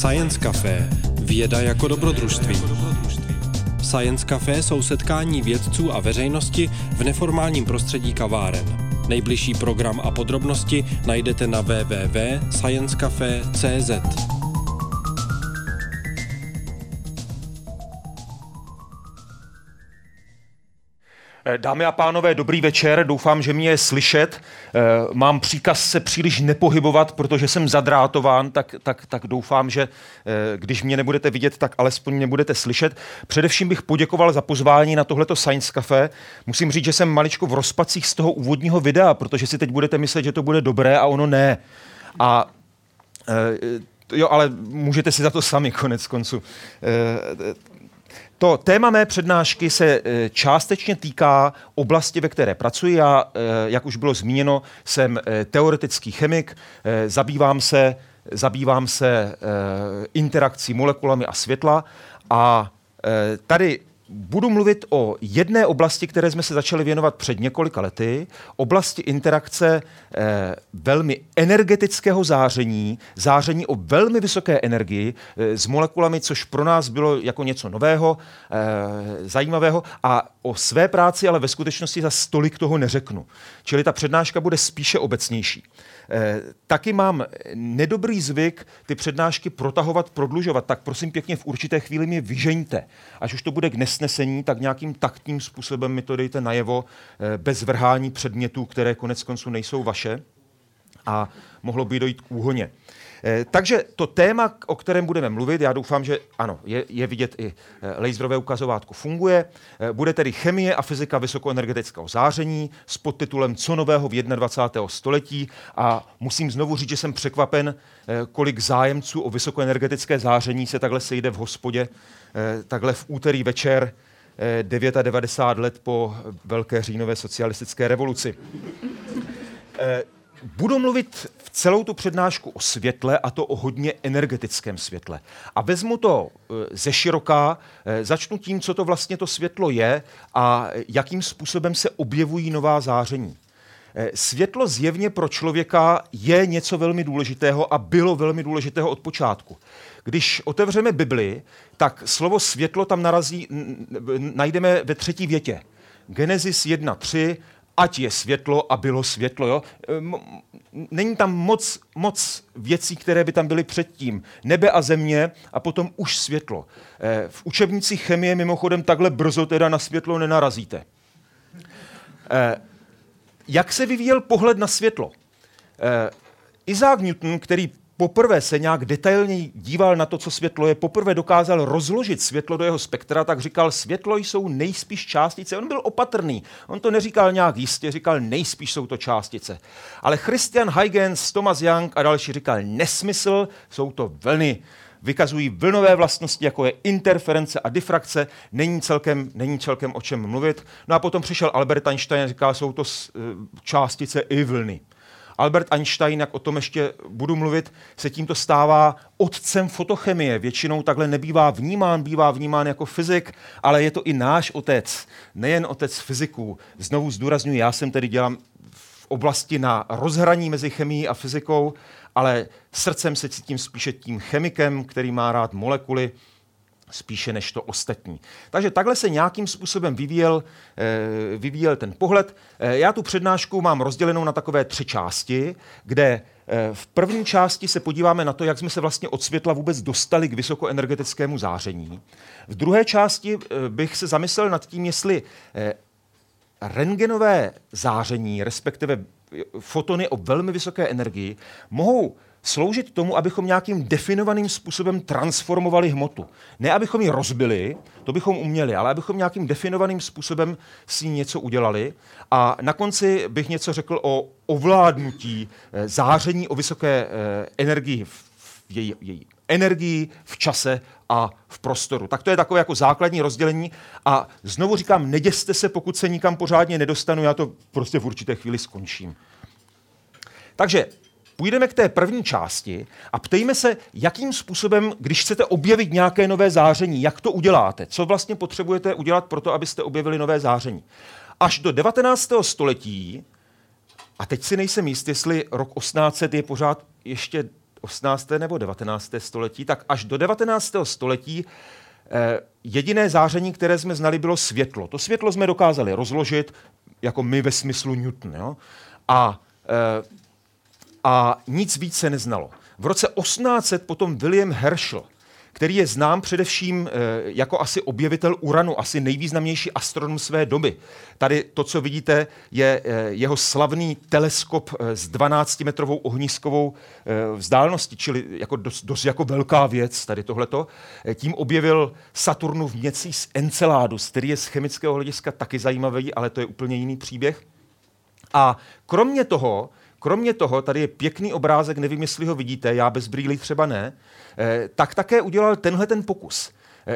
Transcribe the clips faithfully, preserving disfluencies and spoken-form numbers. Science Café – věda jako dobrodružství. Science Café jsou setkání vědců a veřejnosti v neformálním prostředí kaváren. Nejbližší program a podrobnosti najdete na w w w tečka science cafe tečka c z. Dámy a pánové, dobrý večer, doufám, že mě je slyšet. Mám příkaz se příliš nepohybovat, protože jsem zadrátován, tak, tak, tak doufám, že když mě nebudete vidět, tak alespoň mě budete slyšet. Především bych poděkoval za pozvání na tohleto Science Café. Musím říct, že jsem maličko v rozpacích z toho úvodního videa, protože si teď budete myslet, že to bude dobré a ono ne. A... Jo, ale můžete si za to sami konec konců. To téma mé přednášky se částečně týká oblasti, ve které pracuji. Já, jak už bylo zmíněno, jsem teoretický chemik, zabývám se, zabývám se interakcí molekulami a světla. A tady budu mluvit o jedné oblasti, které jsme se začali věnovat před několika lety, oblasti interakce eh, velmi energetického záření, záření o velmi vysoké energii eh, s molekulami, což pro nás bylo jako něco nového, eh, zajímavého, a o své práci ale ve skutečnosti za stolik toho neřeknu. Čili ta přednáška bude spíše obecnější. Eh, taky mám nedobrý zvyk ty přednášky protahovat, prodlužovat, tak prosím pěkně v určité chvíli mě vyžeňte, až už to bude k nesnesení, tak nějakým taktním způsobem mi to dejte najevo, eh, bez vrhání předmětů, které konec konců nejsou vaše a mohlo by dojít k úhoně. Eh, takže to téma, o kterém budeme mluvit, já doufám, že ano, je, je vidět i eh, laserové ukazovátko funguje, eh, bude tedy chemie a fyzika vysokoenergetického záření s podtitulem Co nového v jednadvacátém století, a musím znovu říct, že jsem překvapen, eh, kolik zájemců o vysokoenergetické záření se takhle sejde v hospodě, eh, takhle v úterý večer, eh, devadesát devět let po velké říjnové socialistické revoluci. Eh, Budu mluvit v celou tu přednášku o světle, a to o hodně energetickém světle. A vezmu to ze široká, začnu tím, co to vlastně to světlo je a jakým způsobem se objevují nová záření. Světlo zjevně pro člověka je něco velmi důležitého a bylo velmi důležitého od počátku. Když otevřeme Bibli, tak slovo světlo tam narazí, najdeme ve třetí větě. Genesis jedna tři, ať je světlo a bylo světlo. Jo? Není tam moc, moc věcí, které by tam byly předtím. Nebe a země a potom už světlo. V učebnici chemie mimochodem takhle brzo teda na světlo nenarazíte. Jak se vyvíjel pohled na světlo? Isaac Newton, který poprvé se nějak detailně díval na to, co světlo je, poprvé dokázal rozložit světlo do jeho spektra, tak říkal, světlo jsou nejspíš částice. On byl opatrný, on to neříkal nějak jistě, říkal, nejspíš jsou to částice. Ale Christian Huygens, Thomas Young a další říkal, nesmysl, jsou to vlny. Vykazují vlnové vlastnosti, jako je interference a difrakce, není celkem, není celkem o čem mluvit. No a potom přišel Albert Einstein a říkal, jsou to částice i vlny. Albert Einstein, jak o tom ještě budu mluvit, se tímto stává otcem fotochemie. Většinou takhle nebývá vnímán, bývá vnímán jako fyzik, ale je to i náš otec, nejen otec fyziků. Znovu zdůrazňuji, já jsem tedy dělám v oblasti na rozhraní mezi chemií a fyzikou, ale srdcem se cítím spíše tím chemikem, který má rád molekuly, spíše než to ostatní. Takže takhle se nějakým způsobem vyvíjel, e, vyvíjel ten pohled. E, já tu přednášku mám rozdělenou na takové tři části, kde e, v první části se podíváme na to, jak jsme se vlastně od světla vůbec dostali k vysokoenergetickému záření. V druhé části e, bych se zamyslel nad tím, jestli e, rentgenové záření, respektive fotony o velmi vysoké energii, mohou sloužit tomu, abychom nějakým definovaným způsobem transformovali hmotu. Ne, abychom ji rozbili, to bychom uměli, ale abychom nějakým definovaným způsobem si něco udělali. A na konci bych něco řekl o ovládnutí záření o vysoké energii v její, její energii, v čase a v prostoru. Tak to je takové jako základní rozdělení. A znovu říkám, neděste se, pokud se nikam pořádně nedostanu, já to prostě v určité chvíli skončím. Takže půjdeme k té první části a ptejme se, jakým způsobem, když chcete objevit nějaké nové záření, jak to uděláte, co vlastně potřebujete udělat pro to, abyste objevili nové záření. Až do devatenáctého století, a teď si nejsem jist, jestli rok osmnáct set je pořád ještě osmnáctého nebo devatenáctého století, tak až do devatenáctého století jediné záření, které jsme znali, bylo světlo. To světlo jsme dokázali rozložit, jako my ve smyslu Newton. Jo? A, a nic víc se neznalo. V roce osmnáct set potom William Herschel, který je znám především jako asi objevitel uranu, asi nejvýznamnější astronom své doby. Tady to, co vidíte, je jeho slavný teleskop s dvanáctimetrovou ohniskovou vzdáleností, čili jako dost, dost jako velká věc, tady tohleto. Tím objevil Saturnův měsíc Enceladus, který je z chemického hlediska taky zajímavý, ale to je úplně jiný příběh. A kromě toho, Kromě toho, tady je pěkný obrázek, nevím, jestli ho vidíte, já bez brýlí třeba ne, tak také udělal tenhle ten pokus.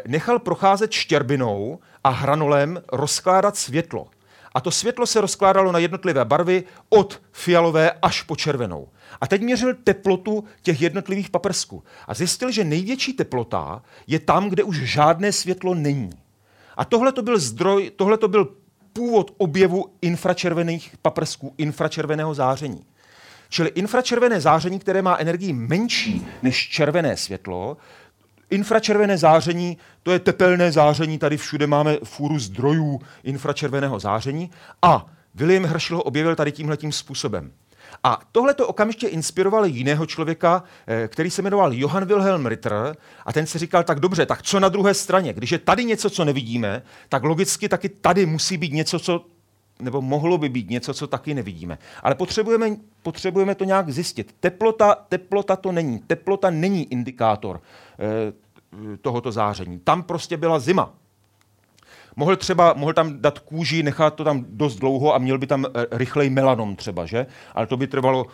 Nechal procházet štěrbinou a hranolem rozkládat světlo. A to světlo se rozkládalo na jednotlivé barvy od fialové až po červenou. A teď měřil teplotu těch jednotlivých paprsků. A zjistil, že největší teplota je tam, kde už žádné světlo není. A tohle to byl zdroj, tohle to byl původ objevu infračervených paprsků, infračerveného záření. Čili infračervené záření, které má energii menší než červené světlo. Infračervené záření, to je tepelné záření, tady všude máme fůru zdrojů infračerveného záření. A William Herschel ho objevil tady tímhletím způsobem. A tohle to okamžitě inspirovalo jiného člověka, který se jmenoval Johann Wilhelm Ritter, a ten si říkal, tak dobře, tak co na druhé straně? Když je tady něco, co nevidíme, tak logicky taky tady musí být něco, co, nebo mohlo by být něco, co taky nevidíme. Ale potřebujeme, potřebujeme to nějak zjistit. Teplota, teplota to není. Teplota není indikátor eh, tohoto záření. Tam prostě byla zima. Mohl třeba, mohl tam dát kůži, nechat to tam dost dlouho a měl by tam rychlej melanom třeba, že? Ale to by trvalo,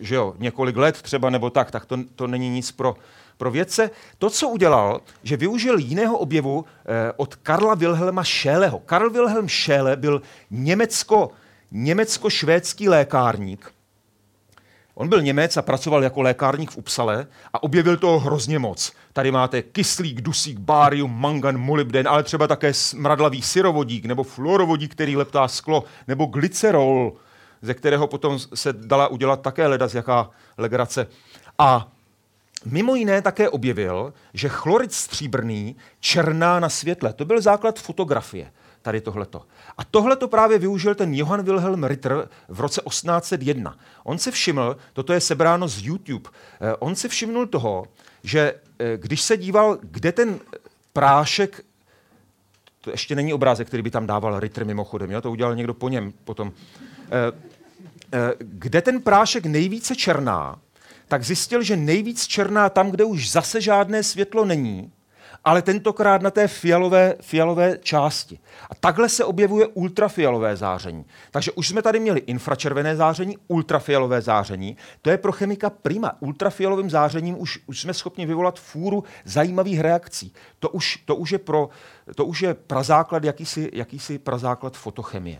že jo, několik let třeba nebo tak, tak to, to není nic pro, pro vědce. To, co udělal, že využil jiného objevu eh, od Karla Wilhelma Scheleho. Karl Wilhelm Schele byl německo, německo-švédský lékárník. On byl Němec a pracoval jako lékárník v Uppsale a objevil toho hrozně moc. Tady máte kyslík, dusík, bárium, mangan, molybden, ale třeba také smradlavý syrovodík nebo fluorovodík, který leptá sklo, nebo glycerol, ze kterého potom se dala udělat také ledas jaká legrace. A mimo jiné také objevil, že chlorid stříbrný černá na světle. To byl základ fotografie. Tady tohleto. A tohleto právě využil ten Johann Wilhelm Ritter v roce osmnáct set jedna. On si všiml, toto je sebráno z YouTube, on si všimnul toho, že když se díval, kde ten prášek, to ještě není obrázek, který by tam dával Ritter mimochodem, jo? To udělal někdo po něm potom, kde ten prášek nejvíce černá, tak zjistil, že nejvíc černá tam, kde už zase žádné světlo není, ale tentokrát na té fialové, fialové části. A takhle se objevuje ultrafialové záření. Takže už jsme tady měli infračervené záření, ultrafialové záření. To je pro chemika prima. Ultrafialovým zářením už, už jsme schopni vyvolat fůru zajímavých reakcí. To už, to už je, pro, to už je prazáklad, jakýsi, jakýsi prazáklad fotochemie.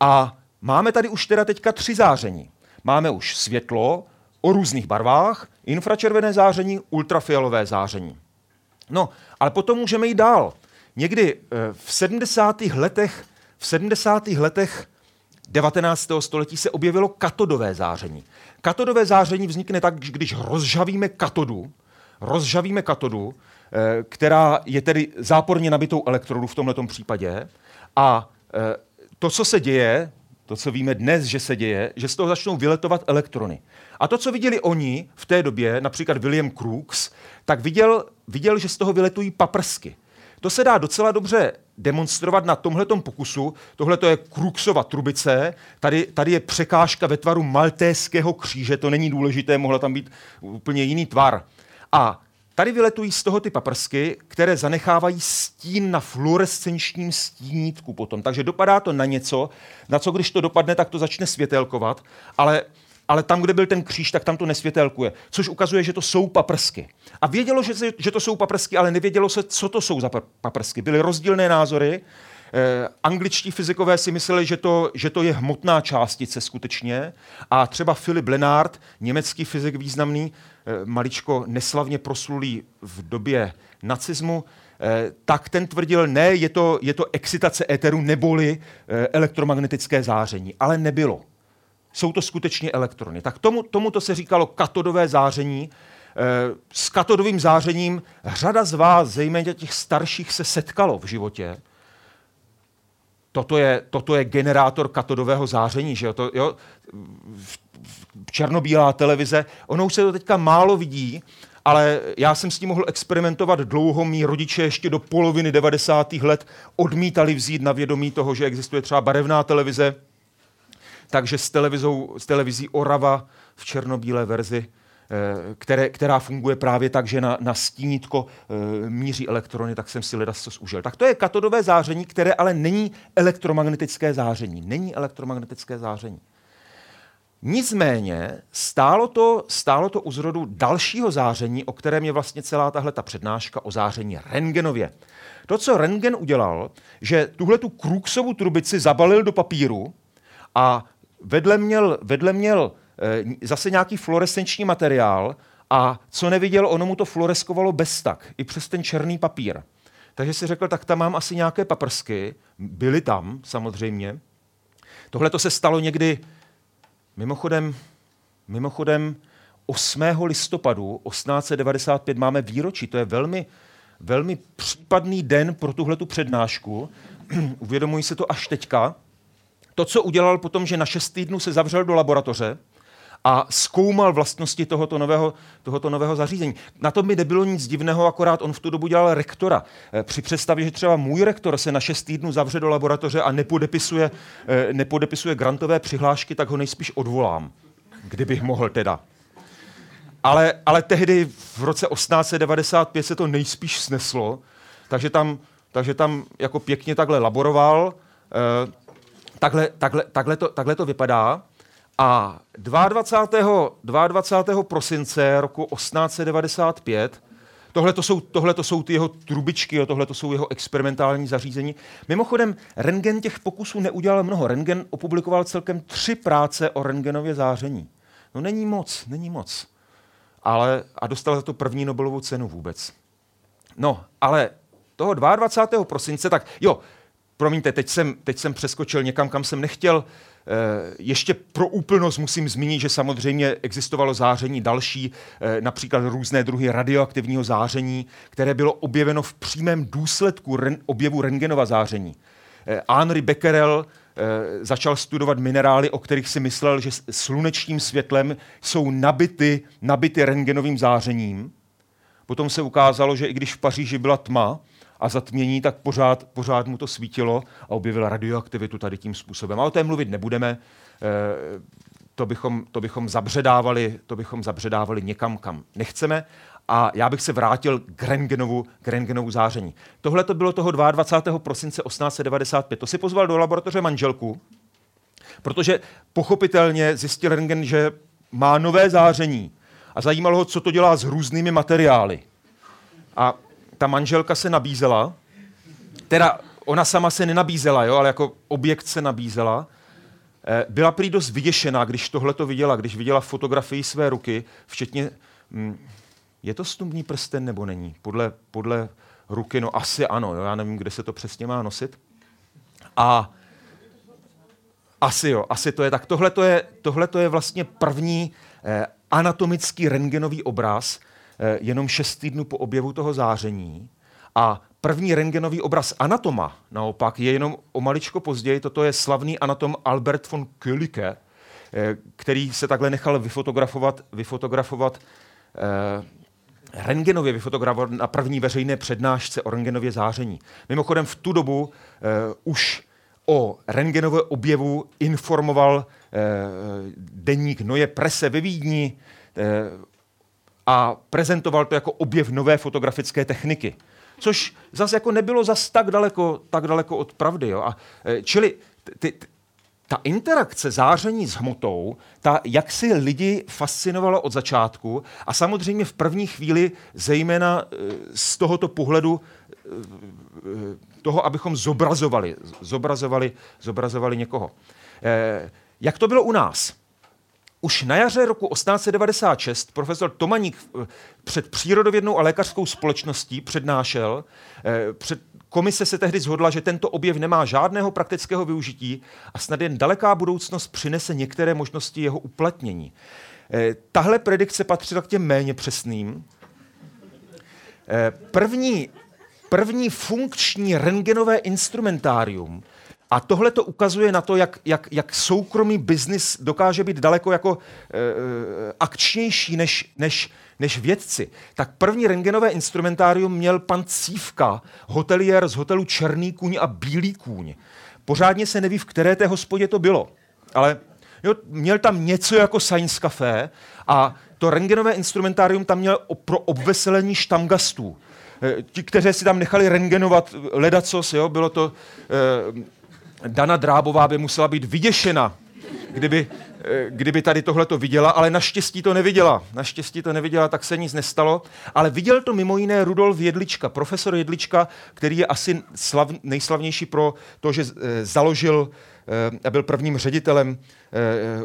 A máme tady už teda teďka tři záření. Máme už světlo o různých barvách, infračervené záření, ultrafialové záření. No, ale potom můžeme jít dál. Někdy v sedmdesátých letech, v sedmdesátých letech devatenáctého století se objevilo katodové záření. Katodové záření vznikne tak, když rozžavíme katodu, rozžavíme katodu, která je tedy záporně nabitou elektrodu v tomto případě, a to, co se děje, to, co víme dnes, že se děje, že z toho začnou vyletovat elektrony. A to, co viděli oni v té době, například William Crookes, tak viděl, viděl, že z toho vyletují paprsky. To se dá docela dobře demonstrovat na tomhletom pokusu. Tohle je Crookesova trubice, tady, tady je překážka ve tvaru maltéského kříže, to není důležité, mohla tam být úplně jiný tvar. A tady vyletují z toho ty paprsky, které zanechávají stín na fluorescenčním stínítku potom. Takže dopadá to na něco, na co když to dopadne, tak to začne světélkovat, ale, ale tam, kde byl ten kříž, tak tam to nesvětélkuje, což ukazuje, že to jsou paprsky. A vědělo, že, že to jsou paprsky, ale nevědělo se, co to jsou za paprsky. Byly rozdílné názory. Eh, angličtí fyzikové si mysleli, že to, že to je hmotná částice skutečně, a třeba Philip Lenard, německý fyzik významný, eh, maličko neslavně proslulý v době nacismu, eh, tak ten tvrdil, ne, je to, je to excitace éteru neboli eh, elektromagnetické záření, ale nebylo. jsou to skutečně elektrony. Tak tomu, tomuto se říkalo katodové záření. S katodovým zářením řada z vás, zejména těch starších, se setkalo v životě. Toto je, toto je generátor katodového záření, že jo? To, jo? Černobílá televize, ono už se to teďka málo vidí, ale já jsem s tím mohl experimentovat dlouho. Mí rodiče ještě do poloviny devadesátých let odmítali vzít na vědomí toho, že existuje třeba barevná televize, takže s, televizou, s televizí Orava v černobílé verzi, Které, která funguje právě tak, že na, na stínítko e, míří elektrony, tak jsem si ledascos užil. Tak to je katodové záření, které ale není elektromagnetické záření. Není elektromagnetické záření. Nicméně stálo to, stálo to u zrodu dalšího záření, o kterém je vlastně celá tahle ta přednáška o záření Röntgenově. To, co Röntgen udělal, že tuhle tu Crookesovou trubici zabalil do papíru a vedle měl, vedle měl zase nějaký fluorescenční materiál a co neviděl, ono mu to fluoreskovalo bez tak, i přes ten černý papír. Takže si řekl, tak tam mám asi nějaké paprsky, byly tam samozřejmě. Tohle to se stalo někdy mimochodem, mimochodem osmého listopadu osmnáct set devadesát pět, máme výročí, to je velmi, velmi případný den pro tuhletu přednášku, uvědomuji se to až teďka. To, co udělal potom, že na šest týdnů se zavřel do laboratoře a zkoumal vlastnosti tohoto nového, tohoto nového zařízení. Na tom by nebylo nic divného, akorát on v tu dobu dělal rektora. Při představě, že třeba můj rektor se na šest týdnů zavře do laboratoře a nepodepisuje, nepodepisuje grantové přihlášky, tak ho nejspíš odvolám, kdybych mohl teda. Ale, ale tehdy v roce osmnáct set devadesát pět se to nejspíš sneslo, takže tam, takže tam jako pěkně takhle laboroval. Takhle, takhle, takhle, to, takhle to vypadá a dvacátého druhého, dvacátého druhého prosince roku osmnáct set devadesát pět, tohle to jsou, jsou ty jeho trubičky, tohle to jsou jeho experimentální zařízení. Mimochodem, Röntgen těch pokusů neudělal mnoho. Röntgen opublikoval celkem tři práce o Röntgenově záření. No není moc, není moc. Ale, a dostal za to první Nobelovu cenu vůbec. No, ale toho dvacátého druhého prosince, tak jo, promiňte, teď jsem, teď jsem přeskočil někam, kam jsem nechtěl. Ještě pro úplnost musím zmínit, že samozřejmě existovalo záření další, například různé druhy radioaktivního záření, které bylo objeveno v přímém důsledku objevu Röntgenova záření. Henri Becquerel začal studovat minerály, o kterých si myslel, že slunečním světlem jsou nabity, nabity Röntgenovým zářením. Potom se ukázalo, že i když v Paříži byla tma a zatmění, tak pořád, pořád mu to svítilo a objevila radioaktivitu tady tím způsobem. A o té mluvit nebudeme, e, to, bychom, to, bychom zabředávali, to bychom zabředávali někam, kam nechceme. A já bych se vrátil k Röntgenovu, k Röntgenovu záření. Tohle to bylo toho dvacátého druhého prosince osmnáct set devadesát pět. To si pozval do laboratoře manželku, protože pochopitelně zjistil Röntgen, že má nové záření a zajímalo ho, co to dělá s různými materiály. A ta manželka se nabízela, teda ona sama se nenabízela, jo, ale jako objekt se nabízela. Byla prý dost vyděšená, když tohleto viděla, když viděla fotografii své ruky, včetně, je to snubní prsten nebo není? Podle, podle ruky, no asi ano, jo, já nevím, kde se to přesně má nosit. A asi jo, asi to je tak. Tohleto je, tohleto je vlastně první eh, anatomický rentgenový obraz, jenom šest týdnů po objevu toho záření. A první rentgenový obraz anatoma naopak je jenom o maličko později. Toto je slavný anatom Albert von Kölliker, který se takhle nechal vyfotografovat, vyfotografovat eh, Röntgenově vyfotografovat na první veřejné přednášce o Röntgenově záření. Mimochodem v tu dobu eh, už o Röntgenově objevu informoval eh, deník Neue Presse ve Vídni, eh, a prezentoval to jako objev nové fotografické techniky. Což zase jako nebylo zas tak daleko, tak daleko od pravdy. Jo? A, čili ty, ty, ta interakce záření s hmotou, ta jak si lidi fascinovala od začátku a samozřejmě v první chvíli zejména z tohoto pohledu toho, abychom zobrazovali, zobrazovali, zobrazovali někoho. Jak to bylo u nás? Už na jaře roku osmnáct set devadesát šest profesor Tomaník před Přírodovědnou a lékařskou společností přednášel. Před komise se tehdy shodla, že tento objev nemá žádného praktického využití a snad jen daleká budoucnost přinese některé možnosti jeho uplatnění. Tahle predikce patřila k těm méně přesným. První, první funkční rentgenové instrumentárium. A tohle to ukazuje na to, jak, jak, jak soukromý biznis dokáže být daleko jako e, akčnější než, než, než vědci. Tak první rentgenové instrumentárium měl pan Cívka, hoteliér z hotelu Černý kůň a Bílý kůň. Pořádně se neví, v které té hospodě to bylo, ale jo, měl tam něco jako Science Café a to rentgenové instrumentárium tam měl pro obveselení štamgastů. E, ti, kteří si tam nechali rentgenovat ledacos, jo, bylo to... E, Dana Drábová by musela být vyděšena, kdyby, kdyby tady tohleto viděla, ale naštěstí to neviděla. Naštěstí to neviděla, tak se nic nestalo. Ale viděl to mimo jiné Rudolf Jedlička, profesor Jedlička, který je asi slav, nejslavnější pro to, že založil a byl prvním ředitelem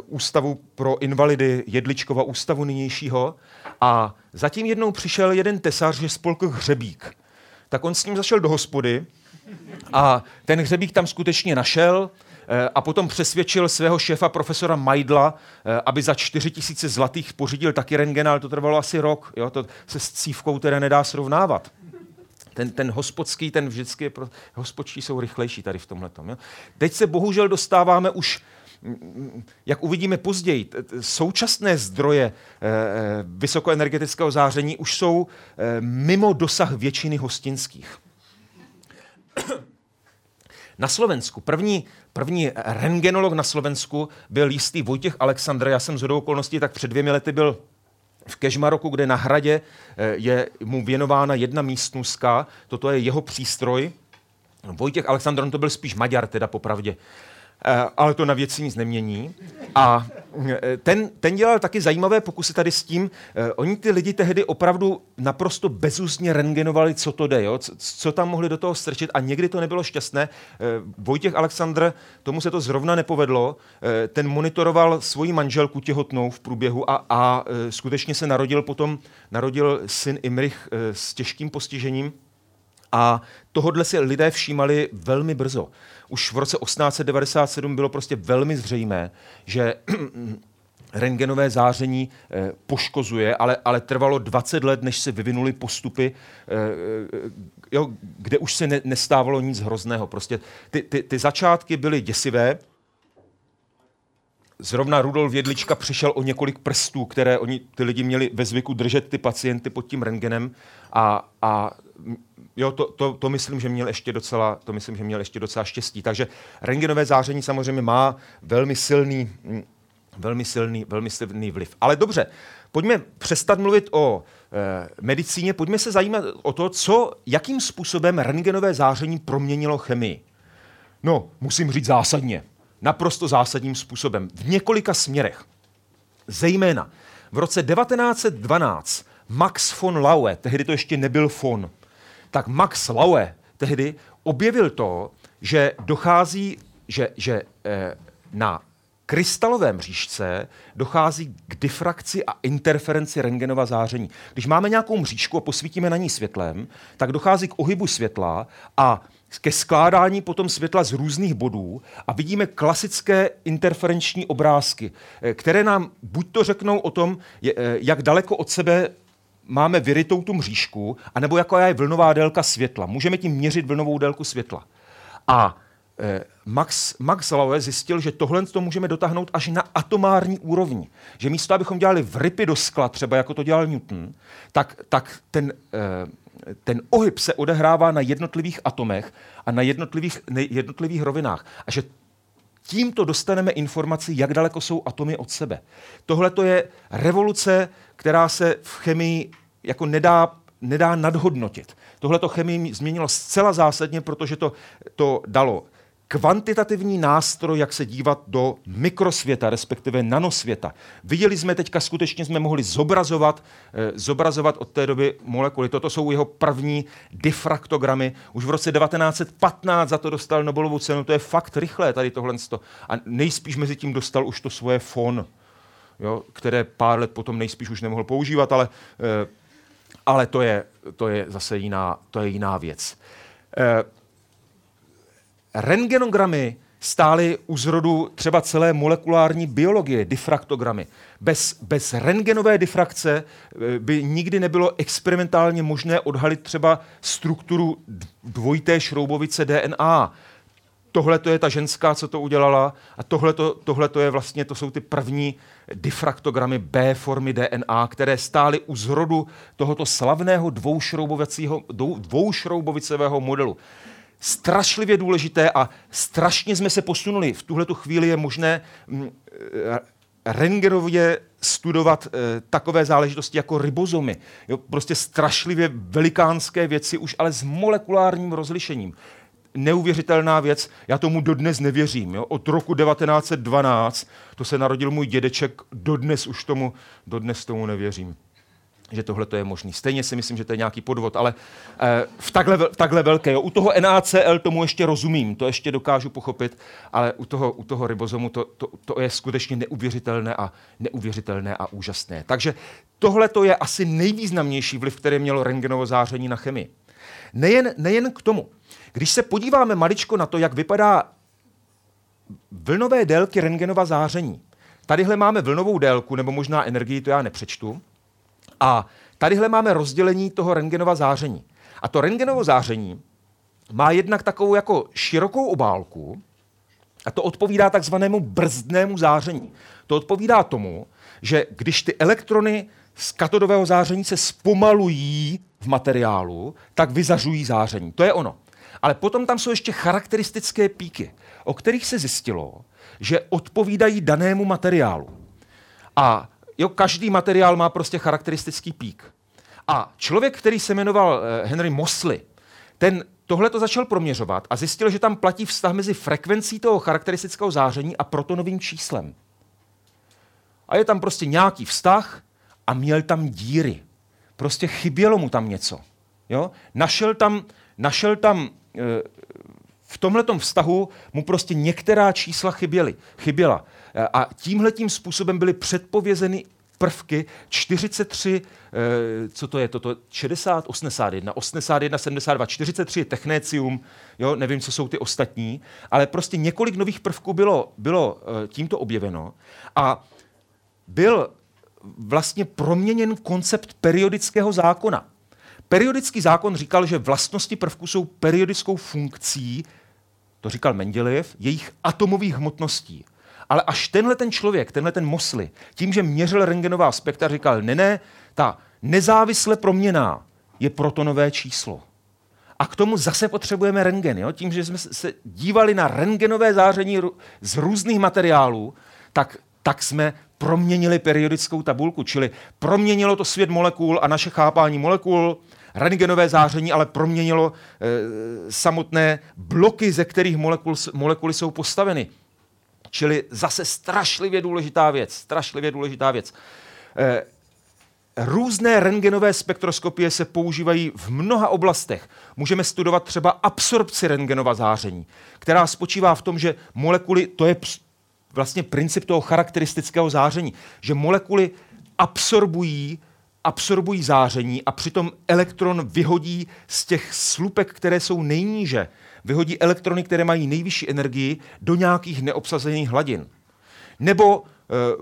Ústavu pro invalidy Jedličkova ústavu nynějšího. A zatím jednou přišel jeden tesař, že spolk Hřebík. Tak on s ním zašel do hospody, a ten Hřebík tam skutečně našel a potom přesvědčil svého šéfa profesora Majdla, aby za čtyři tisíce zlatých pořídil taky rentgen, ale to trvalo asi rok. Jo? To se s Cívkou teda nedá srovnávat. Ten, ten hospodský, ten vždycky, pro... hospodští jsou rychlejší tady v tomhletom. Jo? Teď se bohužel dostáváme už, jak uvidíme později, současné zdroje vysokoenergetického záření už jsou mimo dosah většiny hostinských. Na Slovensku. První, první rentgenolog na Slovensku byl jistý Vojtěch Alexandr. Já jsem shodou okolností tak před dvěmi lety byl v Kežmaroku, kde na hradě je mu věnována jedna místnůstka. Toto je jeho přístroj. Vojtěch Alexandr, on to byl spíš Maďar, teda popravdě. Ale to na věci nic nemění. A ten, ten dělal taky zajímavé pokusy tady s tím. Oni ty lidi tehdy opravdu naprosto bezúzně rentgenovali, co to jde, jo? Co, co tam mohli do toho strčit a někdy to nebylo šťastné. Vojtěch Alexandr, tomu se to zrovna nepovedlo. Ten monitoroval svoji manželku těhotnou v průběhu a, a skutečně se narodil potom, narodil syn Imrich s těžkým postižením. A tohodle si lidé všímali velmi brzo. Už v roce osmnáct set devadesát sedm bylo prostě velmi zřejmé, že rentgenové záření poškozuje, ale, ale trvalo dvacet let, než se vyvinuly postupy, jo, kde už se ne, nestávalo nic hrozného. Prostě ty, ty, ty začátky byly děsivé. Zrovna Rudolf Jedlička přišel o několik prstů, které oni, ty lidi měli ve zvyku držet ty pacienty pod tím rentgenem a, a jo, to, to, to, myslím, že měl ještě docela, to myslím, že měl ještě docela štěstí. Takže rentgenové záření samozřejmě má velmi silný, velmi silný, velmi silný vliv. Ale dobře, pojďme přestat mluvit o e, medicíně, pojďme se zajímat o to, co, jakým způsobem rentgenové záření proměnilo chemii. No, musím říct zásadně, naprosto zásadním způsobem, v několika směrech. Zejména v roce devatenáct set dvanáct Max von Laue, tehdy to ještě nebyl von, tak Max Laue tehdy objevil to, že dochází, že, že eh, na krystalovém mřížce dochází k difrakci a interferenci rentgenova záření. Když máme nějakou mřížku a posvítíme na ní světlem, tak dochází k ohybu světla a ke skládání potom světla z různých bodů a vidíme klasické interferenční obrázky, které nám buď to řeknou o tom, jak daleko od sebe máme vyrytou tu mřížku, anebo jaká je vlnová délka světla. Můžeme tím měřit vlnovou délku světla. A eh, Max, Max Laue zjistil, že tohle to můžeme dotáhnout až na atomární úrovni. Že místo, abychom dělali vrypy do skla, třeba jako to dělal Newton, tak, tak ten, eh, ten ohyb se odehrává na jednotlivých atomech a na jednotlivých, na jednotlivých rovinách. A že tímto dostaneme informaci, jak daleko jsou atomy od sebe. Tohle to je revoluce, která se v chemii jako nedá, nedá nadhodnotit. Tohle to chemii změnilo zcela zásadně, protože to, to dalo kvantitativní nástroj, jak se dívat do mikrosvěta, respektive nanosvěta. Viděli jsme teďka, skutečně jsme mohli zobrazovat, eh, zobrazovat od té doby molekuly. Toto jsou jeho první difraktogramy. Už v roce devatenáct set patnáct za to dostal Nobelovu cenu. To je fakt rychlé tady tohle. A nejspíš mezi tím dostal už to svoje fon. jo, které pár let potom nejspíš už nemohl používat, ale, ale to, je, to je zase jiná, to je jiná věc. Rentgenogramy stály u zrodu třeba celé molekulární biologie, difraktogramy. Bez, bez rentgenové difrakce by nikdy nebylo experimentálně možné odhalit třeba strukturu dvojité šroubovice D N A. Tohle to je ta ženská, co to udělala, a tohle to je vlastně, to jsou ty první difraktogramy B formy D N A, které stály u zrodu tohoto slavného dvoušroubovicového, dvoušroubovicového modelu. Strašlivě důležité a strašně jsme se posunuli. V tuhletu chvíli je možné rentgenově studovat takové záležitosti jako ribozomy. Jo, prostě strašlivě velikánské věci, už ale s molekulárním rozlišením. Neuvěřitelná věc, já tomu dodnes nevěřím. Jo? Od roku devatenáct set dvanáct, to se narodil můj dědeček, dodnes už tomu, dodnes tomu nevěřím, že tohle to je možný. Stejně si myslím, že to je nějaký podvod, ale eh, v takhle, takhle velké. Jo? U toho NaCl tomu ještě rozumím, to ještě dokážu pochopit, ale u toho, u toho ribozomu to, to, to je skutečně neuvěřitelné a neuvěřitelné a úžasné. Takže tohle to je asi nejvýznamnější vliv, který mělo rentgenovo záření na chemii. Nejen, nejen k tomu. Když se podíváme maličko na to, jak vypadá vlnové délky rentgenova záření. Tadyhle máme vlnovou délku, nebo možná energii, to já nepřečtu. A tadyhle máme rozdělení toho rentgenova záření. A to rentgenovo záření má jednak takovou jako širokou obálku a to odpovídá takzvanému brzdnému záření. To odpovídá tomu, že když ty elektrony z katodového záření se zpomalují v materiálu, tak vyzařují záření. To je ono. Ale potom tam jsou ještě charakteristické píky, o kterých se zjistilo, že odpovídají danému materiálu. A jo, každý materiál má prostě charakteristický pík. A člověk, který se jmenoval Henry Moseley, ten tohle to začal proměřovat a zjistil, že tam platí vztah mezi frekvencí toho charakteristického záření a protonovým číslem. A je tam prostě nějaký vztah a měl tam díry. Prostě chybělo mu tam něco. Jo? Našel tam, našel tam v tomhletom vztahu mu prostě některá čísla chyběly, chyběla. A tímhletím způsobem byly předpovězeny prvky čtyřicet tři, co to je, toto šedesát, osmdesát jedna, osmdesát jedna, sedmdesát dva, čtyřicet tři je technécium, jo, nevím, co jsou ty ostatní, ale prostě několik nových prvků bylo, bylo tímto objeveno a byl vlastně proměněn koncept periodického zákona. Periodický zákon říkal, že vlastnosti prvků jsou periodickou funkcí, to říkal Mendělejev, jejich atomových hmotností. Ale až tenhle ten člověk, tenhle ten Moseley, tím, že měřil rentgenová spektra, říkal, ne, ne, ta nezávisle proměnná je protonové číslo. A k tomu zase potřebujeme rentgen. Jo? Tím, že jsme se dívali na rentgenové záření z různých materiálů, tak, tak jsme proměnili periodickou tabulku, čili proměnilo to svět molekul a naše chápání molekul, rentgenové záření, ale proměnilo e, samotné bloky, ze kterých molekul, molekuly jsou postaveny. Čili zase strašlivě důležitá věc, strašlivě důležitá věc. E, různé rentgenové spektroskopie se používají v mnoha oblastech. Můžeme studovat třeba absorpci rentgenova záření, která spočívá v tom, že molekuly, to je vlastně princip toho charakteristického záření, že molekuly absorbují, absorbují záření a přitom elektron vyhodí z těch slupek, které jsou nejníže, vyhodí elektrony, které mají nejvyšší energii, do nějakých neobsazených hladin. Nebo e,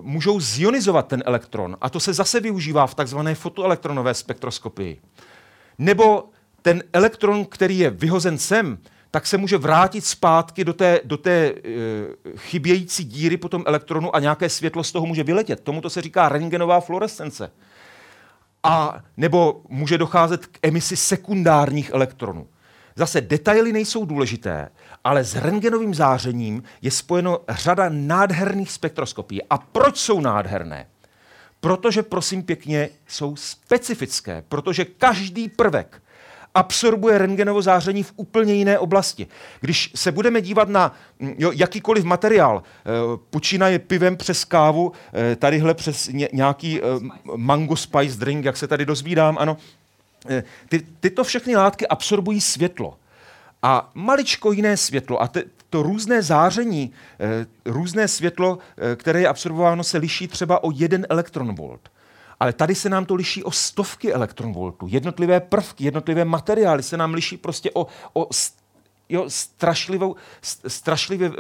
můžou zionizovat ten elektron a to se zase využívá v takzvané fotoelektronové spektroskopii. Nebo ten elektron, který je vyhozen sem, tak se může vrátit zpátky do té, do té e, chybějící díry po tom elektronu a nějaké světlo z toho může vyletět. Tomuto se říká rentgenová fluorescence. A nebo může docházet k emisi sekundárních elektronů. Zase detaily nejsou důležité, ale s rentgenovým zářením je spojeno řada nádherných spektroskopií. A proč jsou nádherné? Protože, prosím pěkně, jsou specifické, protože každý prvek absorbuje rentgenovo záření v úplně jiné oblasti. Když se budeme dívat na jo, jakýkoliv materiál, počínaje pivem přes kávu, tadyhle přes ně, nějaký mango spice drink, jak se tady dozvídám, ano, ty, tyto všechny látky absorbují světlo. A maličko jiné světlo. A te, to různé záření, různé světlo, které je absorbováno, se liší třeba o jeden elektronvolt. Ale tady se nám to liší o stovky elektronvoltů. Jednotlivé prvky, jednotlivé materiály se nám liší prostě o, o jo, strašlivou, strašlivě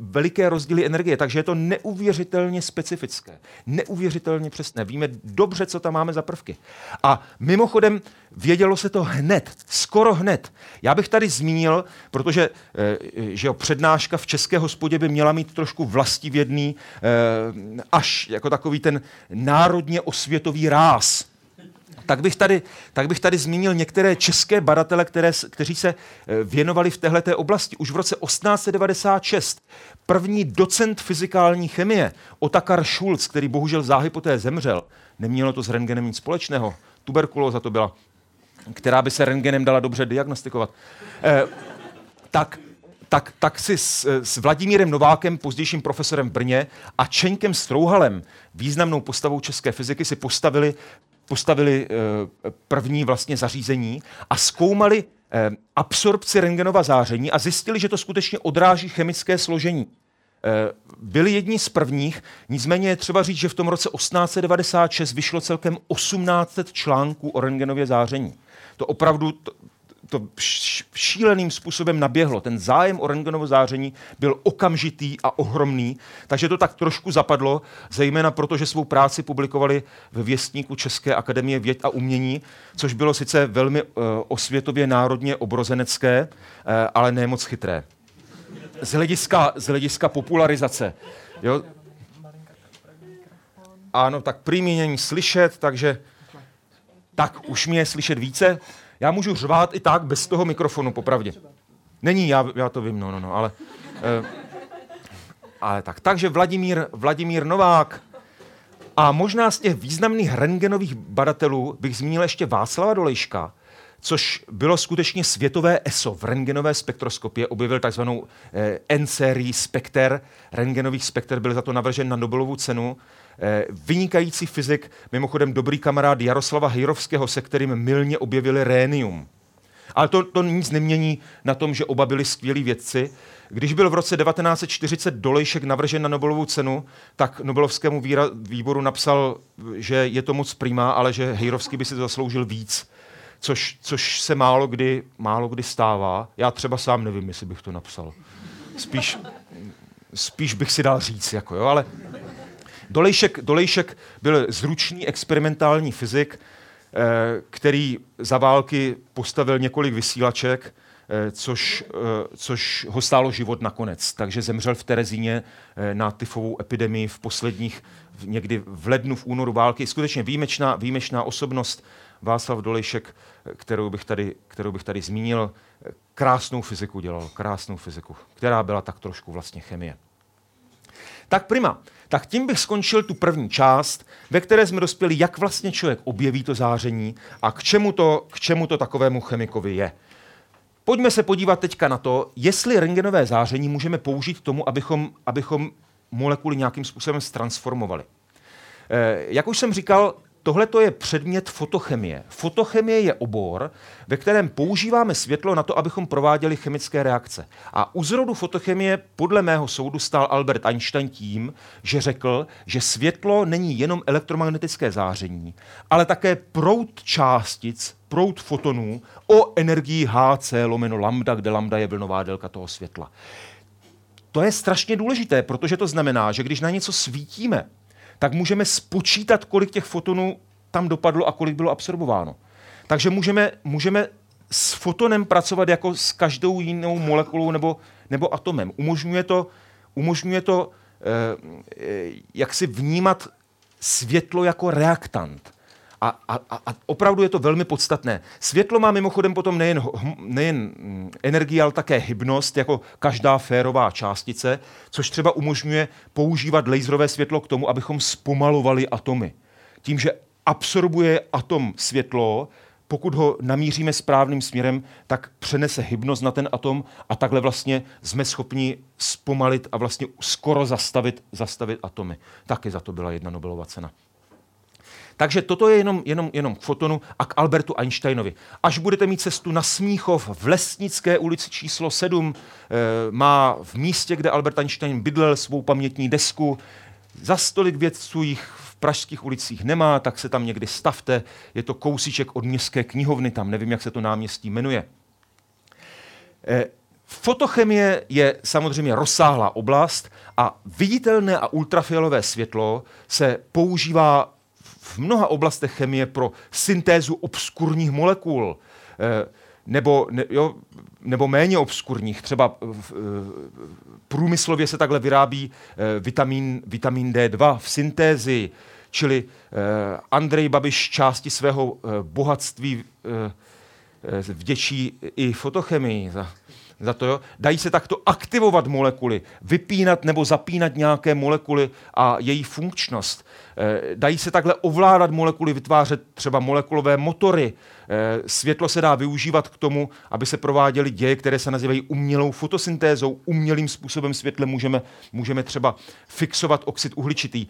veliké rozdíly energie. Takže je to neuvěřitelně specifické. Neuvěřitelně přesné. Víme dobře, co tam máme za prvky. A mimochodem vědělo se to hned. Skoro hned. Já bych tady zmínil, protože že jo, přednáška v České hospodě by měla mít trošku vlastivědný až jako takový ten národně osvětový ráz. Tak bych, tady, tak bych tady zmínil některé české badatele, které, kteří se věnovali v téhleté oblasti. Už v roce osmnáct set devadesát šest první docent fyzikální chemie, Otakar Šulc, který bohužel záhy poté zemřel, nemělo to s rentgenem nic společného, tuberkulóza to byla, která by se rentgenem dala dobře diagnostikovat, eh, tak... Tak, tak si s, s Vladimírem Novákem, pozdějším profesorem v Brně, a Čeňkem Strouhalem, významnou postavou české fyziky, si postavili, postavili eh, první vlastně zařízení a zkoumali eh, absorpci rentgenova záření a zjistili, že to skutečně odráží chemické složení. Eh, byli jedni z prvních, nicméně je třeba říct, že v tom roce osmnáct set devadesát šest vyšlo celkem tisíc osm set článků o rentgenově záření. To opravdu... T- To šíleným způsobem naběhlo. Ten zájem o rentgenovo záření byl okamžitý a ohromný, takže to tak trošku zapadlo, zejména proto, že svou práci publikovali ve Věstníku České akademie věd a umění, což bylo sice velmi uh, osvětově národně obrozenecké, uh, ale ne moc chytré. Z hlediska, z hlediska popularizace. Jo? Ano, tak prý mě není slyšet, takže... Tak, už mě je slyšet více. Já můžu řvát i tak bez toho mikrofonu, popravdě. Není, já, já to vím, no, no, no, ale... Eh, ale tak, takže Vladimír, Vladimír Novák. A možná z těch významných rentgenových badatelů bych zmínil ještě Václava Dolejška, což bylo skutečně světové ESO. V rentgenové spektroskopii objevil takzvanou eh, N-sérii spekter. Rentgenových spekter, byl za to navržen na Nobelovu cenu. Vynikající fyzik, mimochodem dobrý kamarád Jaroslava Hejrovského, se kterým mylně objevili rénium. Ale to, to nic nemění na tom, že oba byli skvělí vědci. Když byl v roce devatenáct set čtyřicet Dolejšek navržen na Nobelovu cenu, tak Nobelovskému výra- výboru napsal, že je to moc prima, ale že Hejrovský by si to zasloužil víc, což, což se málo kdy, málo kdy stává. Já třeba sám nevím, jestli bych to napsal. Spíš, spíš bych si dal říct, jako jo, ale... Dolejšek, Dolejšek byl zručný experimentální fyzik, který za války postavil několik vysílaček, což, což ho stálo život nakonec. Takže zemřel v Terezíně na tyfovou epidemii v posledních, někdy v lednu, v únoru války. Skutečně výjimečná, výjimečná osobnost Václav Dolejšek, kterou bych tady, kterou bych tady zmínil. Krásnou fyziku dělal, krásnou fyziku, která byla tak trošku vlastně chemie. Tak prima. Tak tím bych skončil tu první část, ve které jsme dospěli, jak vlastně člověk objeví to záření a k čemu to, k čemu to takovému chemikovi je. Pojďme se podívat teďka na to, jestli rentgenové záření můžeme použít k tomu, abychom, abychom molekuly nějakým způsobem transformovali. E, jak už jsem říkal, tohle to je předmět fotochemie. Fotochemie je obor, ve kterém používáme světlo na to, abychom prováděli chemické reakce. A u zrodu fotochemie podle mého soudu stál Albert Einstein tím, že řekl, že světlo není jenom elektromagnetické záření, ale také proud částic, proud fotonů o energii há cé lomeno lambda, kde lambda je vlnová délka toho světla. To je strašně důležité, protože to znamená, že když na něco svítíme, tak můžeme spočítat, kolik těch fotonů tam dopadlo a kolik bylo absorbováno. Takže můžeme, můžeme s fotonem pracovat jako s každou jinou molekulou nebo, nebo atomem. Umožňuje to, umožňuje to eh, jak si vnímat světlo jako reaktant. A, a, a opravdu je to velmi podstatné. Světlo má mimochodem potom nejen, nejen energii, ale také hybnost, jako každá férová částice, což třeba umožňuje používat laserové světlo k tomu, abychom zpomalovali atomy. Tím, že absorbuje atom světlo, pokud ho namíříme správným směrem, tak přenese hybnost na ten atom a takhle vlastně jsme schopni zpomalit a vlastně skoro zastavit, zastavit atomy. Taky za to byla jedna Nobelova cena. Takže toto je jenom, jenom, jenom k fotonu a k Albertu Einsteinovi. Až budete mít cestu na Smíchov v Lesnické ulici číslo sedm, eh, má v místě, kde Albert Einstein bydlel, svou pamětní desku. Za stolik vědců jich v pražských ulicích nemá, tak se tam někdy stavte. Je to kousíček od městské knihovny, tam nevím, jak se to náměstí jmenuje. Eh, Fotochemie je samozřejmě rozsáhlá oblast a viditelné a ultrafialové světlo se používá v mnoha oblastech chemie pro syntézu obskurních molekul nebo, ne, jo, nebo méně obskurních. Třeba v, průmyslově se takhle vyrábí vitamin, vitamin D dva v syntézi, čili Andrej Babiš části svého bohatství vděčí i fotochemii. Za to, jo? Dají se takto aktivovat molekuly, vypínat nebo zapínat nějaké molekuly a její funkčnost. E, dají se takhle ovládat molekuly, vytvářet třeba molekulové motory. E, světlo se dá využívat k tomu, aby se prováděly děje, které se nazývají umělou fotosyntézou. Umělým způsobem světle můžeme, můžeme třeba fixovat oxid uhličitý.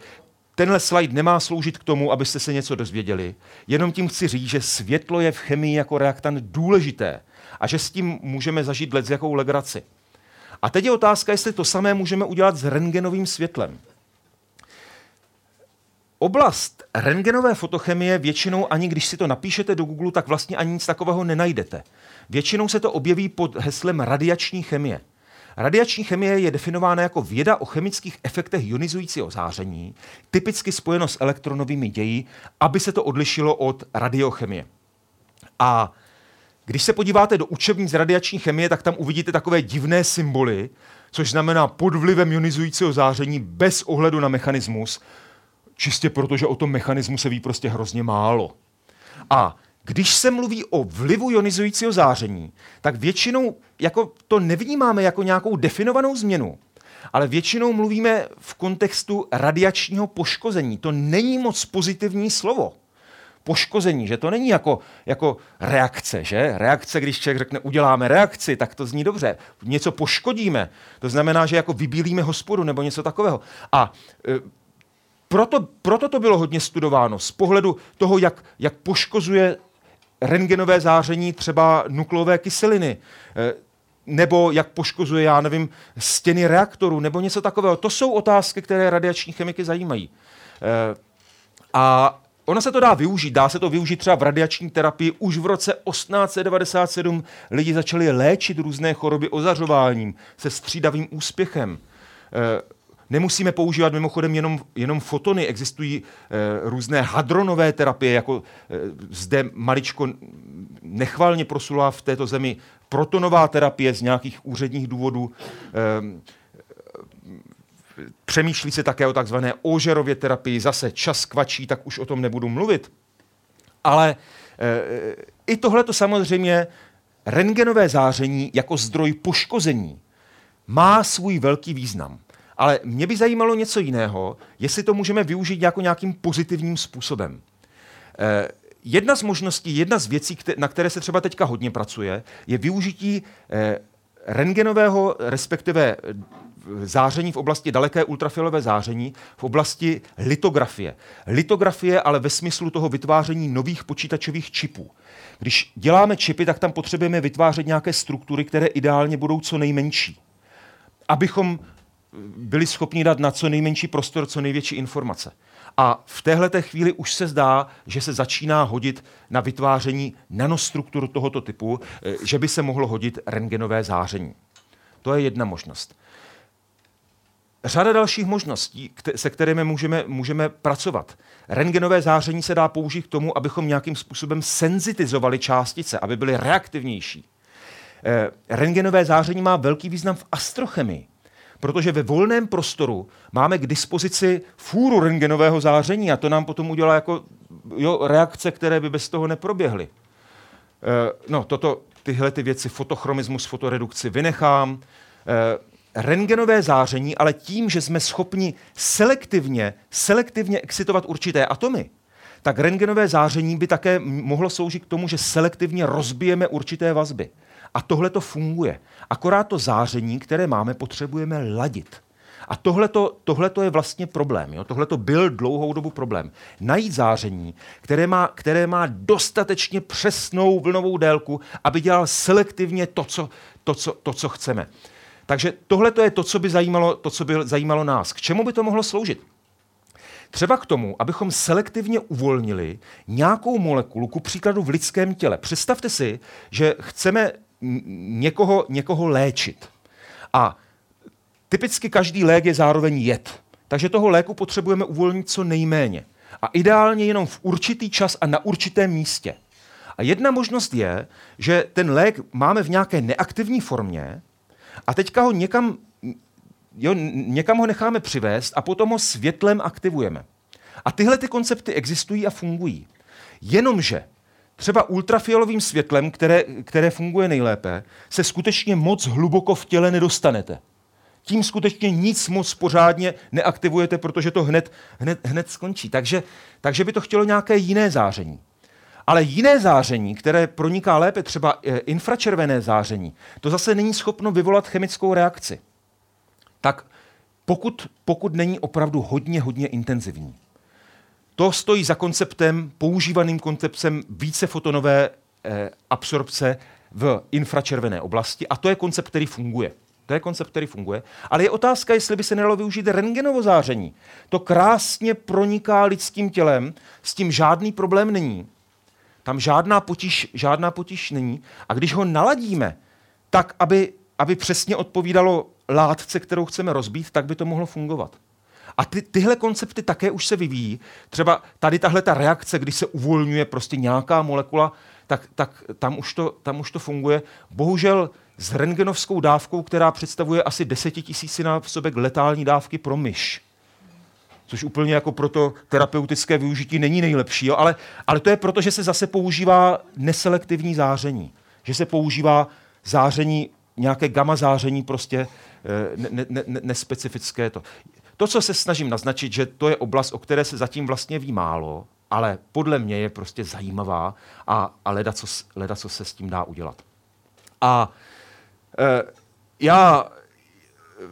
Tenhle slide nemá sloužit k tomu, abyste se něco dozvěděli. Jenom tím chci říct, že světlo je v chemii jako reaktant důležité a že s tím můžeme zažít lecjakou legraci. A teď je otázka, jestli to samé můžeme udělat s rentgenovým světlem. Oblast rentgenové fotochemie většinou, ani když si to napíšete do Google, tak vlastně ani nic takového nenajdete. Většinou se to objeví pod heslem radiační chemie. Radiační chemie je definována jako věda o chemických efektech ionizujícího záření, typicky spojeno s elektronovými ději, aby se to odlišilo od radiochemie. A když se podíváte do učebnic radiační chemie, tak tam uvidíte takové divné symboly, což znamená pod vlivem ionizujícího záření bez ohledu na mechanismus, čistě protože o tom mechanismu se ví prostě hrozně málo. A když se mluví o vlivu ionizujícího záření, tak většinou jako to nevnímáme jako nějakou definovanou změnu, ale většinou mluvíme v kontextu radiačního poškození. To není moc pozitivní slovo. Poškození, že to není jako, jako reakce, že? Reakce, když člověk řekne, uděláme reakci, tak to zní dobře. Něco poškodíme, to znamená, že jako vybílíme hospodu nebo něco takového. A e, proto, proto to bylo hodně studováno z pohledu toho, jak, jak poškozuje rentgenové záření třeba nukleové kyseliny, e, nebo jak poškozuje, já nevím, stěny reaktoru, nebo něco takového. To jsou otázky, které radiační chemiky zajímají. E, a Ono se to dá využít, dá se to využít třeba v radiační terapii. Už v roce osmnáct devadesát sedm lidi začali léčit různé choroby ozařováním se střídavým úspěchem. E, nemusíme používat mimochodem jenom, jenom fotony, existují e, různé hadronové terapie, jako e, zde maličko nechvalně prosulá v této zemi protonová terapie z nějakých úředních důvodů. E, Přemýšlí se také o takzvané Ožerově terapii, zase čas kvačí, tak už o tom nebudu mluvit. Ale e, i tohleto samozřejmě rentgenové záření jako zdroj poškození má svůj velký význam. Ale mě by zajímalo něco jiného, jestli to můžeme využít jako nějakým pozitivním způsobem. E, jedna z možností, jedna z věcí, na které se třeba teďka hodně pracuje, je využití e, rentgenového, respektive záření v oblasti daleké ultrafialové záření, v oblasti litografie. Litografie ale ve smyslu toho vytváření nových počítačových čipů. Když děláme čipy, tak tam potřebujeme vytvářet nějaké struktury, které ideálně budou co nejmenší, abychom byli schopni dát na co nejmenší prostor co největší informace. A v téhleté chvíli už se zdá, že se začíná hodit na vytváření nanostruktur tohoto typu, že by se mohlo hodit rentgenové záření. To je jedna možnost. Řada dalších možností, se kterými můžeme, můžeme pracovat. Rentgenové záření se dá použít k tomu, abychom nějakým způsobem senzitizovali částice, aby byly reaktivnější. Rentgenové záření má velký význam v astrochemii, protože ve volném prostoru máme k dispozici fůru rentgenového záření a to nám potom udělá jako, jo, reakce, které by bez toho neproběhly. No, toto, tyhle ty věci, fotochromismus, fotoredukci vynechám. Rentgenové záření, ale tím, že jsme schopni selektivně, selektivně excitovat určité atomy, tak rentgenové záření by také mohlo sloužit k tomu, že selektivně rozbijeme určité vazby. A tohle to funguje. Akorát to záření, které máme, potřebujeme ladit. A tohle to je vlastně problém. Jo? Tohle to byl dlouhou dobu problém. Najít záření, které má, které má dostatečně přesnou vlnovou délku, aby dělal selektivně to, co, to, co, to, co chceme. Takže tohle to je to, co by zajímalo, to, co by zajímalo nás. K čemu by to mohlo sloužit? Třeba k tomu, abychom selektivně uvolnili nějakou molekulu, ku příkladu v lidském těle. Představte si, že chceme někoho, někoho léčit. A typicky každý lék je zároveň jed. Takže toho léku potřebujeme uvolnit co nejméně. A ideálně jenom v určitý čas a na určitém místě. A jedna možnost je, že ten lék máme v nějaké neaktivní formě a teďka ho někam... Jo, někam ho necháme přivést a potom ho světlem aktivujeme. A tyhle ty koncepty existují a fungují. Jenomže třeba ultrafialovým světlem, které, které funguje nejlépe, se skutečně moc hluboko v těle nedostanete. Tím skutečně nic moc pořádně neaktivujete, protože to hned, hned, hned skončí. Takže, takže by to chtělo nějaké jiné záření. Ale jiné záření, které proniká lépe, třeba infračervené záření, to zase není schopno vyvolat chemickou reakci. Tak pokud, pokud není opravdu hodně, hodně intenzivní. To stojí za konceptem, používaným konceptem vícefotonové eh, absorpce v infračervené oblasti a to je koncept, který funguje. To je koncept, který funguje, ale je otázka, jestli by se nedalo využít rentgenovo záření. To krásně proniká lidským tělem, s tím žádný problém není. Tam žádná potíž, žádná potíž není a když ho naladíme tak, aby, aby přesně odpovídalo látce, kterou chceme rozbít, tak by to mohlo fungovat. A ty, tyhle koncepty také už se vyvíjí. Třeba tady tahle ta reakce, když se uvolňuje prostě nějaká molekula, tak, tak tam, už to, tam už to funguje. Bohužel s rentgenovskou dávkou, která představuje asi desetitisícinásobek letální dávky pro myš. Což úplně jako pro to terapeutické využití není nejlepší. Jo? Ale, ale to je proto, že se zase používá neselektivní záření. Že se používá záření, nějaké gamma záření prostě ne, ne, ne, nespecifické to. To, co se snažím naznačit, že to je oblast, o které se zatím vlastně ví málo, ale podle mě je prostě zajímavá a, a leda, co, leda, co se s tím dá udělat. A e, já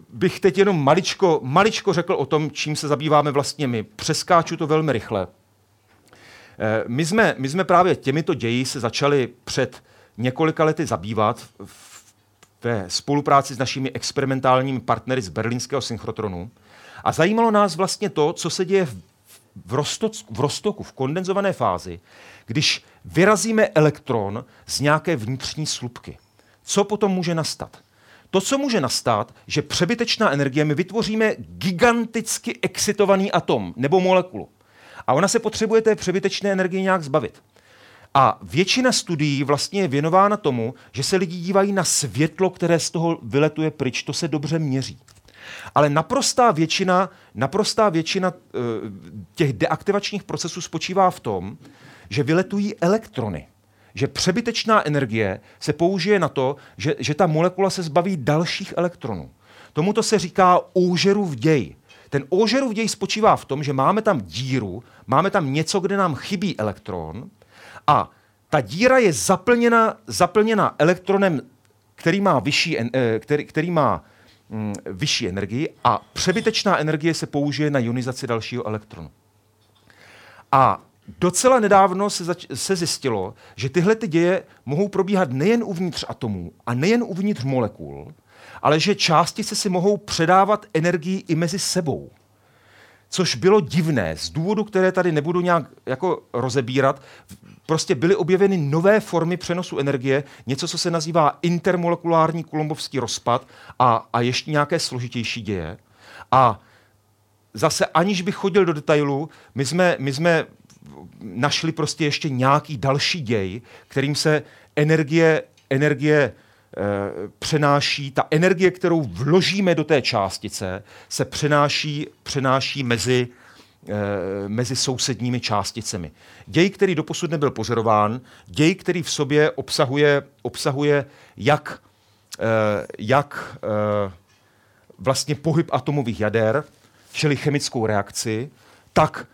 bych teď jenom maličko, maličko řekl o tom, čím se zabýváme vlastně my. Přeskáču to velmi rychle. E, my, jsme, my jsme právě těmito ději se začali před několika lety zabývat v ve spolupráci s našimi experimentálními partnery z berlínského synchrotronu. A zajímalo nás vlastně to, co se děje v, rosto, v roztoku, v kondenzované fázi, když vyrazíme elektron z nějaké vnitřní slupky. Co potom může nastat? To, co může nastat, že přebytečná energie, my vytvoříme giganticky excitovaný atom nebo molekulu. A ona se potřebuje té přebytečné energie nějak zbavit. A většina studií vlastně je věnována tomu, že se lidi dívají na světlo, které z toho vyletuje pryč. To se dobře měří. Ale naprostá většina, naprostá většina těch deaktivačních procesů spočívá v tom, že vyletují elektrony. Že přebytečná energie se použije na to, že, že ta molekula se zbaví dalších elektronů. Tomuto se říká Augerův děj. Ten Augerův děj spočívá v tom, že máme tam díru, máme tam něco, kde nám chybí elektron, a ta díra je zaplněna, zaplněna elektronem, který má vyšší, který, který má, mm, vyšší energii a přebytečná energie se použije na ionizaci dalšího elektronu. A docela nedávno se, zač- se zjistilo, že tyhle ty děje mohou probíhat nejen uvnitř atomů a nejen uvnitř molekul, ale že částice si mohou předávat energii i mezi sebou. Což bylo divné, z důvodu, které tady nebudu nějak jako rozebírat, prostě byly objeveny nové formy přenosu energie, něco, co se nazývá intermolekulární kulumbovský rozpad a, a ještě nějaké složitější děje. A zase, aniž bych chodil do detailu, my jsme, my jsme našli prostě ještě nějaký další děj, kterým se energie, energie eh, přenáší, ta energie, kterou vložíme do té částice, se přenáší, přenáší mezi... mezi sousedními částicemi. Děj, který doposud nebyl pozorován, děj, který v sobě obsahuje, obsahuje jak, jak vlastně pohyb atomových jader, čili chemickou reakci, tak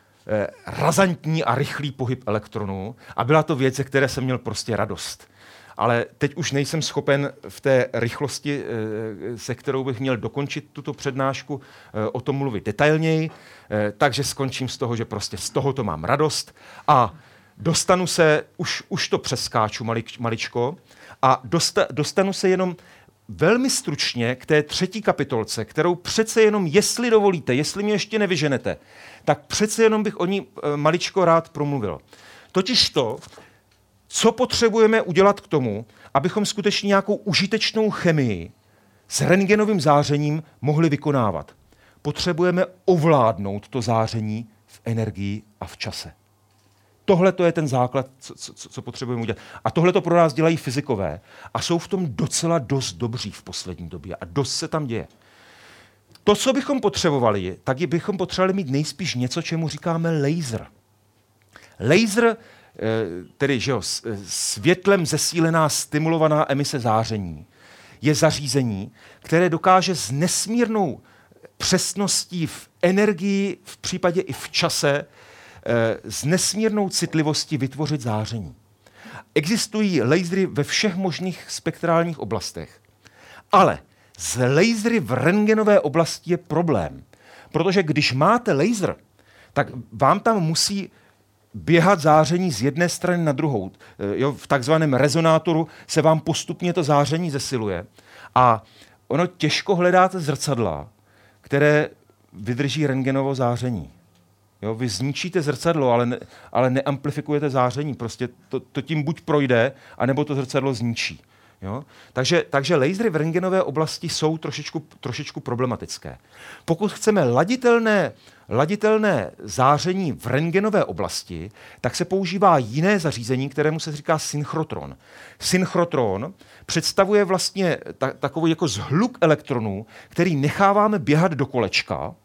razantní a rychlý pohyb elektronů. A byla to věc, ze které jsem měl prostě radost. Ale teď už nejsem schopen v té rychlosti, se kterou bych měl dokončit tuto přednášku, o tom mluvit detailněji, takže skončím z toho, že prostě z tohoto mám radost a dostanu se, už, už to přeskáču malič, maličko, a dosta, dostanu se jenom velmi stručně k té třetí kapitolce, kterou přece jenom, jestli dovolíte, jestli mě ještě nevyženete, tak přece jenom bych o ní maličko rád promluvil. Totiž to, co potřebujeme udělat k tomu, abychom skutečně nějakou užitečnou chemii s rentgenovým zářením mohli vykonávat. Potřebujeme ovládnout to záření v energii a v čase. Tohle to je ten základ, co, co, co potřebujeme udělat. A tohle to pro nás dělají fyzikové a jsou v tom docela dost dobří v poslední době a dost se tam děje. To, co bychom potřebovali, tak bychom potřebovali mít nejspíš něco, čemu říkáme laser. Laser, tedy že jo, světlem zesílená stimulovaná emise záření, je zařízení, které dokáže s nesmírnou přesností v energii, v případě i v čase, s nesmírnou citlivostí vytvořit záření. Existují lasery ve všech možných spektrálních oblastech, ale z lasery v rentgenové oblasti je problém, protože když máte laser, tak vám tam musí běhat záření z jedné strany na druhou. Jo, v takzvaném rezonátoru se vám postupně to záření zesiluje a ono těžko hledáte zrcadla, které vydrží rentgenovo záření. Jo, vy zničíte zrcadlo, ale, ne, ale neamplifikujete záření. Prostě to, to tím buď projde, anebo to zrcadlo zničí. Jo? Takže, takže lasery v rentgenové oblasti jsou trošičku, trošičku problematické. Pokud chceme laditelné, laditelné záření v rentgenové oblasti, tak se používá jiné zařízení, kterému se říká synchrotron. Synchrotron představuje vlastně ta, takový jako zhluk elektronů, který necháváme běhat do kolečka.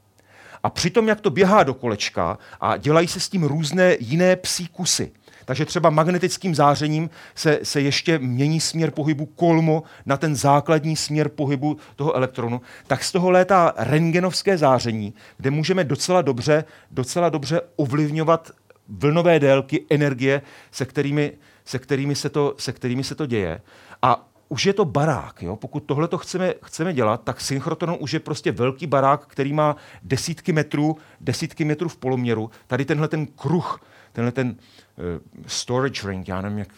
A přitom, jak to běhá do kolečka a dělají se s tím různé jiné psí kusy. Takže třeba magnetickým zářením se, se ještě mění směr pohybu kolmo na ten základní směr pohybu toho elektronu. Tak z toho létá rentgenovské záření, kde můžeme docela dobře, docela dobře ovlivňovat vlnové délky, energie, se kterými se, kterými se, to, se kterými se to děje. A už je to barák. Jo? Pokud tohle to chceme, chceme dělat, tak synchrotron už je prostě velký barák, který má desítky metrů, desítky metrů v poloměru. Tady tenhle ten kruh, tenhle ten uh, storage ring, já nevím, jak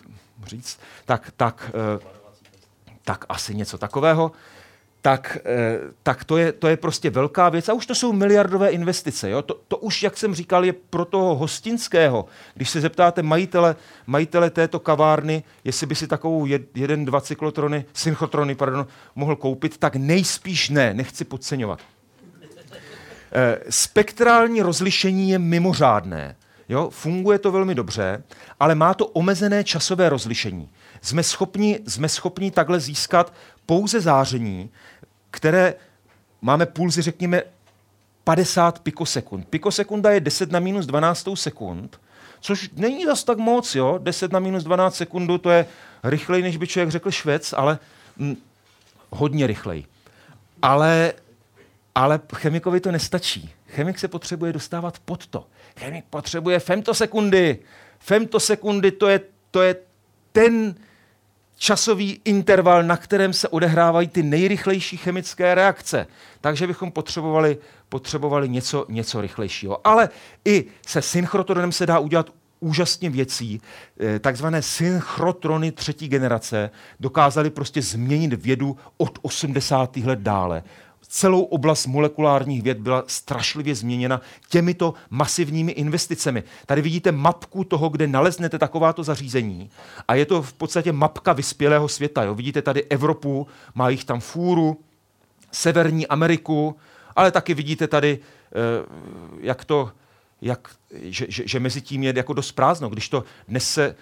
říct, tak, tak, uh, tak asi něco takového, tak, uh, tak to, je, to je prostě velká věc. A už to jsou miliardové investice. Jo? To, to už, jak jsem říkal, je pro toho hostinského. Když se zeptáte majitele, majitele této kavárny, jestli by si takovou jed, jeden, dva cyklotrony, synchotrony, pardon, mohl koupit, tak nejspíš ne, nechci podceňovat. Uh, spektrální rozlišení je mimořádné. Jo, funguje to velmi dobře, ale má to omezené časové rozlišení. Jsme schopni, jsme schopni takhle získat pouze záření, které máme pulzy, řekněme, padesát pikosekund. Pikosekunda je deset na minus dvanáct sekund, což není zas tak moc, jo? deset na minus dvanáct sekundu, to je rychleji, než by člověk řekl švec, ale hm, hodně rychleji. Ale... Ale chemikovi to nestačí. Chemik se potřebuje dostávat pod to. Chemik potřebuje femtosekundy. Femtosekundy to je, to je ten časový interval, na kterém se odehrávají ty nejrychlejší chemické reakce. Takže bychom potřebovali, potřebovali něco, něco rychlejšího. Ale i se synchrotronem se dá udělat úžasně věcí. Takzvané synchrotrony třetí generace dokázaly prostě změnit vědu od osmdesátých let dále. Celou oblast molekulárních věd byla strašlivě změněna těmito masivními investicemi. Tady vidíte mapku toho, kde naleznete takováto zařízení. A je to v podstatě mapka vyspělého světa. Jo? Vidíte tady Evropu, má jich tam fůru, Severní Ameriku, ale taky vidíte tady, jak to, jak, že, že, že mezi tím je jako dost prázdno. Když to dnes se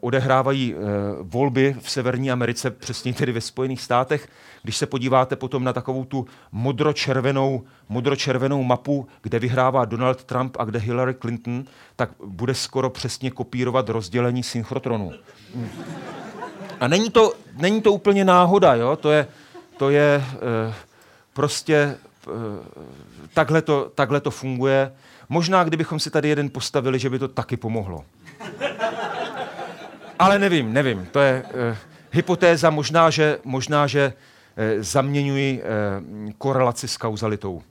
odehrávají volby v Severní Americe, přesně tedy ve Spojených státech. Když se podíváte potom na takovou tu modročervenou, modročervenou mapu, kde vyhrává Donald Trump a kde Hillary Clinton, tak bude skoro přesně kopírovat rozdělení synchrotronů. A není to, není to úplně náhoda, jo? To je, to je prostě takhle to, takhle to funguje. Možná, kdybychom si tady jeden postavili, že by to taky pomohlo. Ale nevím, nevím. To je, hypotéza, možná, že, možná, že e, zaměňuji e, korelaci s kauzalitou.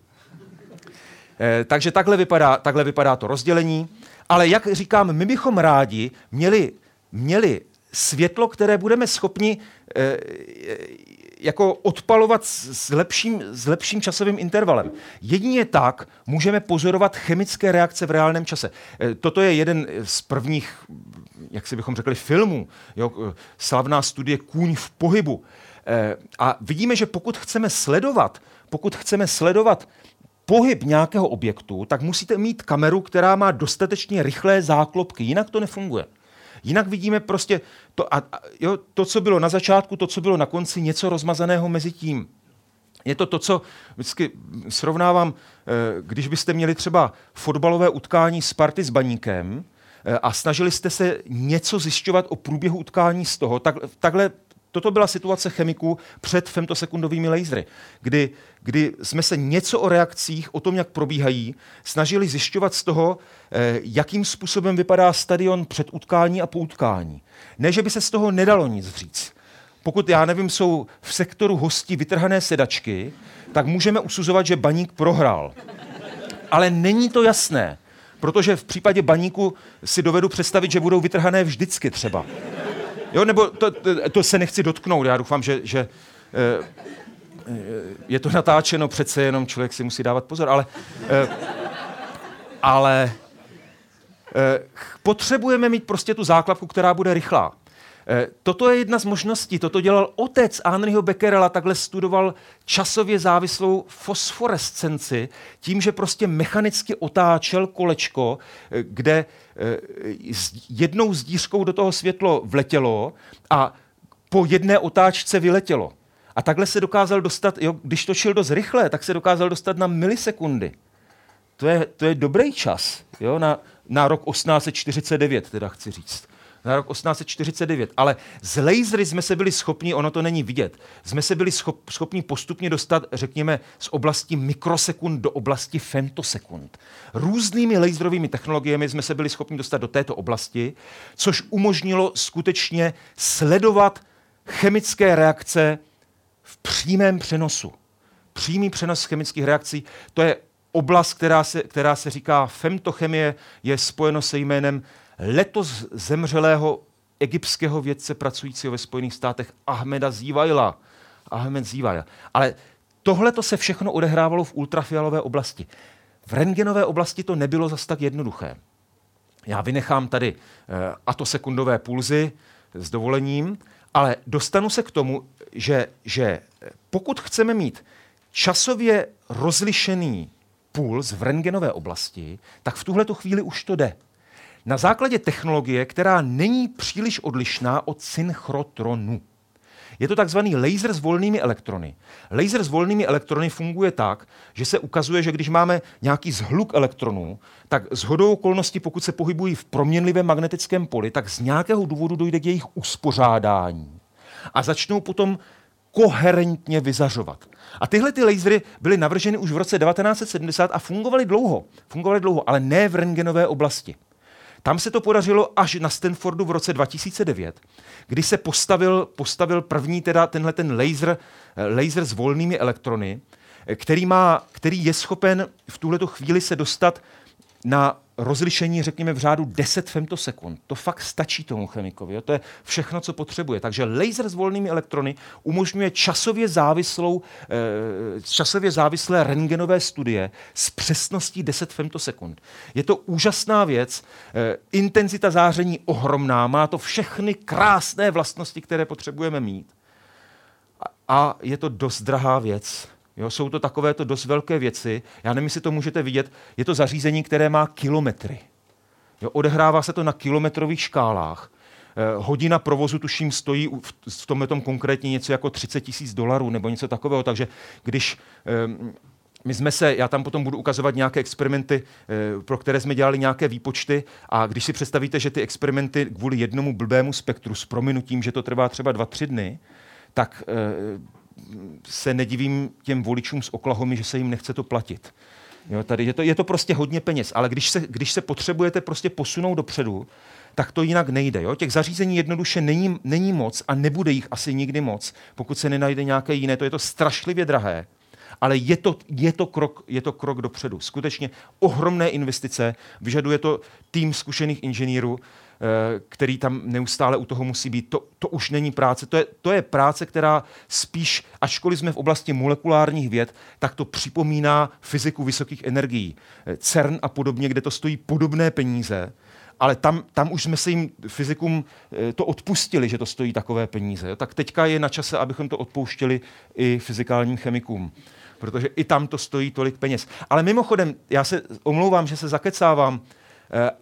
E, takže takhle vypadá, takhle vypadá to rozdělení. Ale jak říkám, my bychom rádi měli, měli světlo, které budeme schopni e, jako odpalovat s lepším, s lepším časovým intervalem. Jedině tak můžeme pozorovat chemické reakce v reálném čase. E, toto je jeden z prvních, jak si bychom řekli, filmů. Jo, slavná studie Kůň v pohybu. E, a vidíme, že pokud chceme sledovat, pokud chceme sledovat pohyb nějakého objektu, tak musíte mít kameru, která má dostatečně rychlé záklopky, jinak to nefunguje. Jinak vidíme prostě to, a, a, jo, to, co bylo na začátku, to, co bylo na konci, něco rozmazaného mezi tím. Je to to, co vždycky srovnávám, když byste měli třeba fotbalové utkání Sparty s Baníkem a snažili jste se něco zjišťovat o průběhu utkání z toho, tak, takhle toto byla situace chemiků před femtosekundovými lasery, kdy, kdy jsme se něco o reakcích, o tom, jak probíhají, snažili zjišťovat z toho, eh, jakým způsobem vypadá stadion před utkání a po utkání. Ne, že by se z toho nedalo nic říct. Pokud, já nevím, jsou v sektoru hostí vytrhané sedačky, tak můžeme usuzovat, že Baník prohrál. Ale není to jasné, protože v případě Baníku si dovedu představit, že budou vytrhané vždycky třeba. Jo, nebo to, to, to se nechci dotknout, já doufám, že, že e, je to natáčeno, přece jenom člověk si musí dávat pozor, ale, e, ale e, potřebujeme mít prostě tu záklapku, která bude rychlá. E, toto je jedna z možností, toto dělal otec Henriho Becquerela, takhle studoval časově závislou fosforescenci, tím, že prostě mechanicky otáčel kolečko, kde jednou zdířkou do toho světlo vletělo a po jedné otáčce vyletělo. A takhle se dokázal dostat, jo, když točil dost rychle, tak se dokázal dostat na milisekundy. To je, to je dobrý čas, jo, na, na rok osmnáct set čtyřicet devět, teda chci říct. Na rok osmnáct set čtyřicet devět, ale z lasery jsme se byli schopni, ono to není vidět, jsme se byli schop, schopni postupně dostat, řekněme, z oblasti mikrosekund do oblasti femtosekund. Různými laserovými technologiemi jsme se byli schopni dostat do této oblasti, což umožnilo skutečně sledovat chemické reakce v přímém přenosu. Přímý přenos chemických reakcí, to je oblast, která se, která se říká femtochemie, je spojeno se jménem letos zemřelého egyptského vědce pracujícího ve Spojených státech Ahmeda Zewaila. Ahmed Zewail. Ale tohle to se všechno odehrávalo v ultrafialové oblasti. V rentgenové oblasti to nebylo zas tak jednoduché. Já vynechám tady eh, atosekundové pulzy s dovolením, ale dostanu se k tomu, že, že pokud chceme mít časově rozlišený puls v rentgenové oblasti, tak v tuhleto chvíli už to jde. Na základě technologie, která není příliš odlišná od synchrotronu. Je to takzvaný laser s volnými elektrony. Laser s volnými elektrony funguje tak, že se ukazuje, že když máme nějaký zhluk elektronů, tak shodou okolností, pokud se pohybují v proměnlivém magnetickém poli, tak z nějakého důvodu dojde k jejich uspořádání. A začnou potom koherentně vyzařovat. A tyhle ty lasery byly navrženy už v roce devatenáct set sedmdesát a fungovaly dlouho. Fungovaly dlouho, ale ne v rentgenové oblasti. Tam se to podařilo až na Stanfordu v roce dva tisíce devět, kdy se postavil, postavil první teda tenhle ten laser, laser s volnými elektrony, který, má, který je schopen v tuhleto chvíli se dostat na rozlišení, řekněme, v řádu deset femtosekund. To fakt stačí tomu chemikovi. Jo? To je všechno, co potřebuje. Takže laser s volnými elektrony umožňuje časově, závislou, časově závislé rentgenové studie s přesností deset femtosekund. Je to úžasná věc. Intenzita záření ohromná. Má to všechny krásné vlastnosti, které potřebujeme mít. A je to dost drahá věc. Jo, jsou to takovéto dost velké věci. Já nevím, jestli to můžete vidět. Je to zařízení, které má kilometry. Jo, odehrává se to na kilometrových škálách. Eh, hodina provozu, tuším, stojí v, v tomhletom konkrétně něco jako třicet tisíc dolarů nebo něco takového. Takže když... Eh, My jsme se, já tam potom budu ukazovat nějaké experimenty, pro které jsme dělali nějaké výpočty, a když si představíte, že ty experimenty kvůli jednomu blbému spektru s prominutím, že to trvá třeba dva, tři dny, tak... Eh, se nedivím těm voličům z Oklahomy, že se jim nechce to platit. Jo, tady je to, je to prostě hodně peněz, ale když se, když se potřebujete prostě posunout dopředu, tak to jinak nejde. Jo? Těch zařízení jednoduše není, není moc a nebude jich asi nikdy moc, pokud se nenajde nějaké jiné. To je to strašlivě drahé, ale je to, je to, krok, je to krok dopředu. Skutečně ohromné investice, vyžaduje to tým zkušených inženýrů, který tam neustále u toho musí být. To, to už není práce. To je, to je práce, která spíš, ačkoliv jsme v oblasti molekulárních věd, tak to připomíná fyziku vysokých energií. CERN a podobně, kde to stojí podobné peníze, ale tam, tam už jsme se jim fyzikům to odpustili, že to stojí takové peníze. Tak teďka je na čase, abychom to odpouštěli i fyzikálním chemikům, protože i tam to stojí tolik peněz. Ale mimochodem, já se omlouvám, že se zakecávám,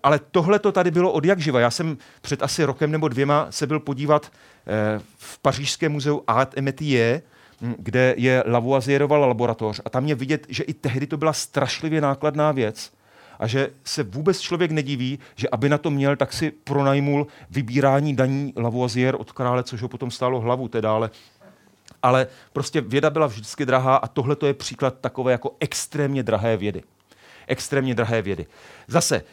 ale tohle to tady bylo odjakživa. Já jsem před asi rokem nebo dvěma se byl podívat v pařížském muzeu Art et Métiers, kde je Lavoisierova laboratoř. A tam je vidět, že i tehdy to byla strašlivě nákladná věc a že se vůbec člověk nediví, že aby na to měl, tak si pronajmul vybírání daní Lavoisier od krále, což ho potom stálo hlavu teda, ale... ale prostě věda byla vždycky drahá a tohle to je příklad takové jako extrémně drahé vědy. Extrémně drahé vědy. Zase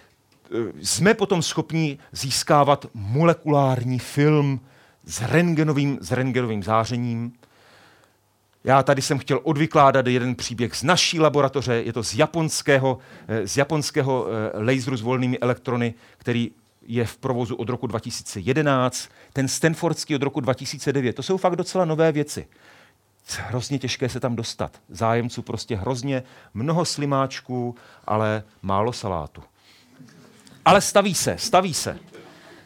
jsme potom schopni získávat molekulární film s rentgenovým, s rentgenovým zářením. Já tady jsem chtěl odvykládat jeden příběh z naší laboratoře, je to z japonského, z japonského laseru s volnými elektrony, který je v provozu od roku dva tisíce jedenáct, ten stanfordský od roku dva tisíce devět. To jsou fakt docela nové věci. Hrozně těžké se tam dostat. Zájemců prostě hrozně, mnoho slimáčků, ale málo salátu. Ale staví se, staví se,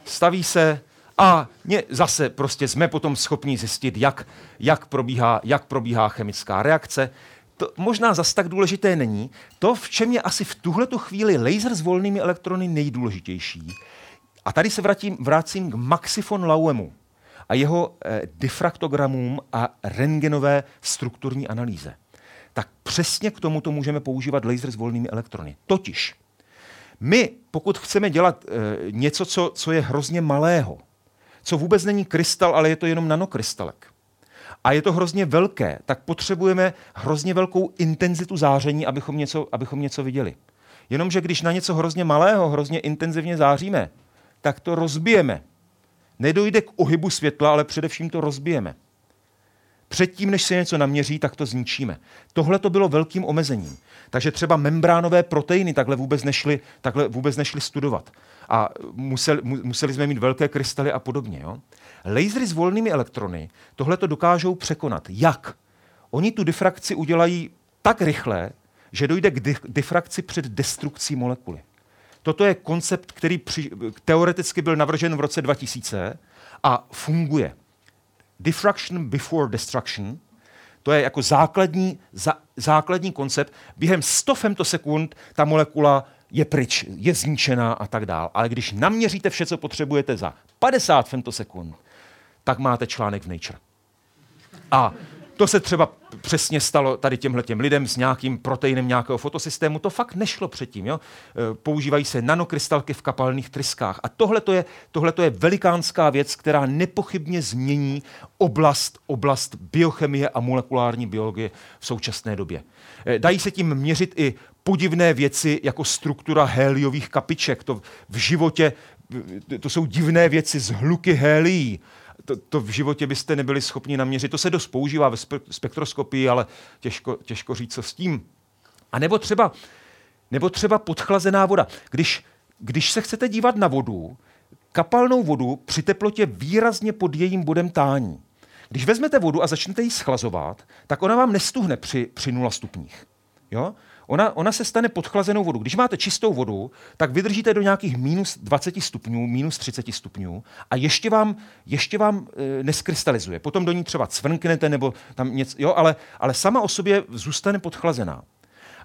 staví se a mě zase prostě jsme potom schopni zjistit, jak, jak, probíhá, jak probíhá chemická reakce. To možná zas tak důležité není. To, v čem je asi v tuhletu chvíli laser s volnými elektrony nejdůležitější. A tady se vrátím, vrátím k Maxi von Lauemu a jeho eh, difraktogramům a rentgenové strukturní analýze. Tak přesně k tomuto můžeme používat laser s volnými elektrony. Totiž my, pokud chceme dělat eh, něco, co, co je hrozně malého, co vůbec není krystal, ale je to jenom nanokrystalek, a je to hrozně velké, tak potřebujeme hrozně velkou intenzitu záření, abychom něco, abychom něco viděli. Jenomže když na něco hrozně malého, hrozně intenzivně záříme, tak to rozbijeme. Nedojde k ohybu světla, ale především to rozbijeme. Předtím, než se něco naměří, tak to zničíme. Tohle to bylo velkým omezením. Takže třeba membránové proteiny takhle vůbec nešly, takhle vůbec nešly studovat. A museli, museli jsme mít velké krystaly a podobně. Jo? Lasery s volnými elektrony tohle to dokážou překonat. Jak? Oni tu difrakci udělají tak rychle, že dojde k difrakci před destrukcí molekuly. Toto je koncept, který při, teoreticky byl navržen v roce dva tisíce a funguje. Diffraction before destruction, to je jako základní, za, základní koncept. Během sto femtosekund ta molekula je pryč, je zničená a tak dál. Ale když naměříte vše, co potřebujete za padesát femtosekund, tak máte článek v Nature. A to se třeba přesně stalo tady těmhletěm lidem s nějakým proteinem nějakého fotosystému. To fakt nešlo předtím. Jo? Používají se nanokrystalky v kapalných tryskách. A tohle to je, je velikánská věc, která nepochybně změní oblast, oblast biochemie a molekulární biologie v současné době. Dají se tím měřit i podivné věci jako struktura héliových kapiček. To v životě, to jsou divné věci z hluky hélií. To, to v životě byste nebyli schopni naměřit. To se dost používá ve spektroskopii, ale těžko, těžko říct, co s tím. A nebo třeba, nebo třeba podchlazená voda. Když, když se chcete dívat na vodu, kapalnou vodu při teplotě výrazně pod jejím bodem tání. Když vezmete vodu a začnete ji schlazovat, tak ona vám nestuhne při, při nula stupních. Jo? Ona, ona se stane podchlazenou vodou. Když máte čistou vodu, tak vydržíte do nějakých minus dvacet stupňů, minus třicet stupňů a ještě vám, ještě vám e, neskrystalizuje. Potom do ní třeba cvrnknete nebo tam něco, jo, ale, ale sama o sobě zůstane podchlazená.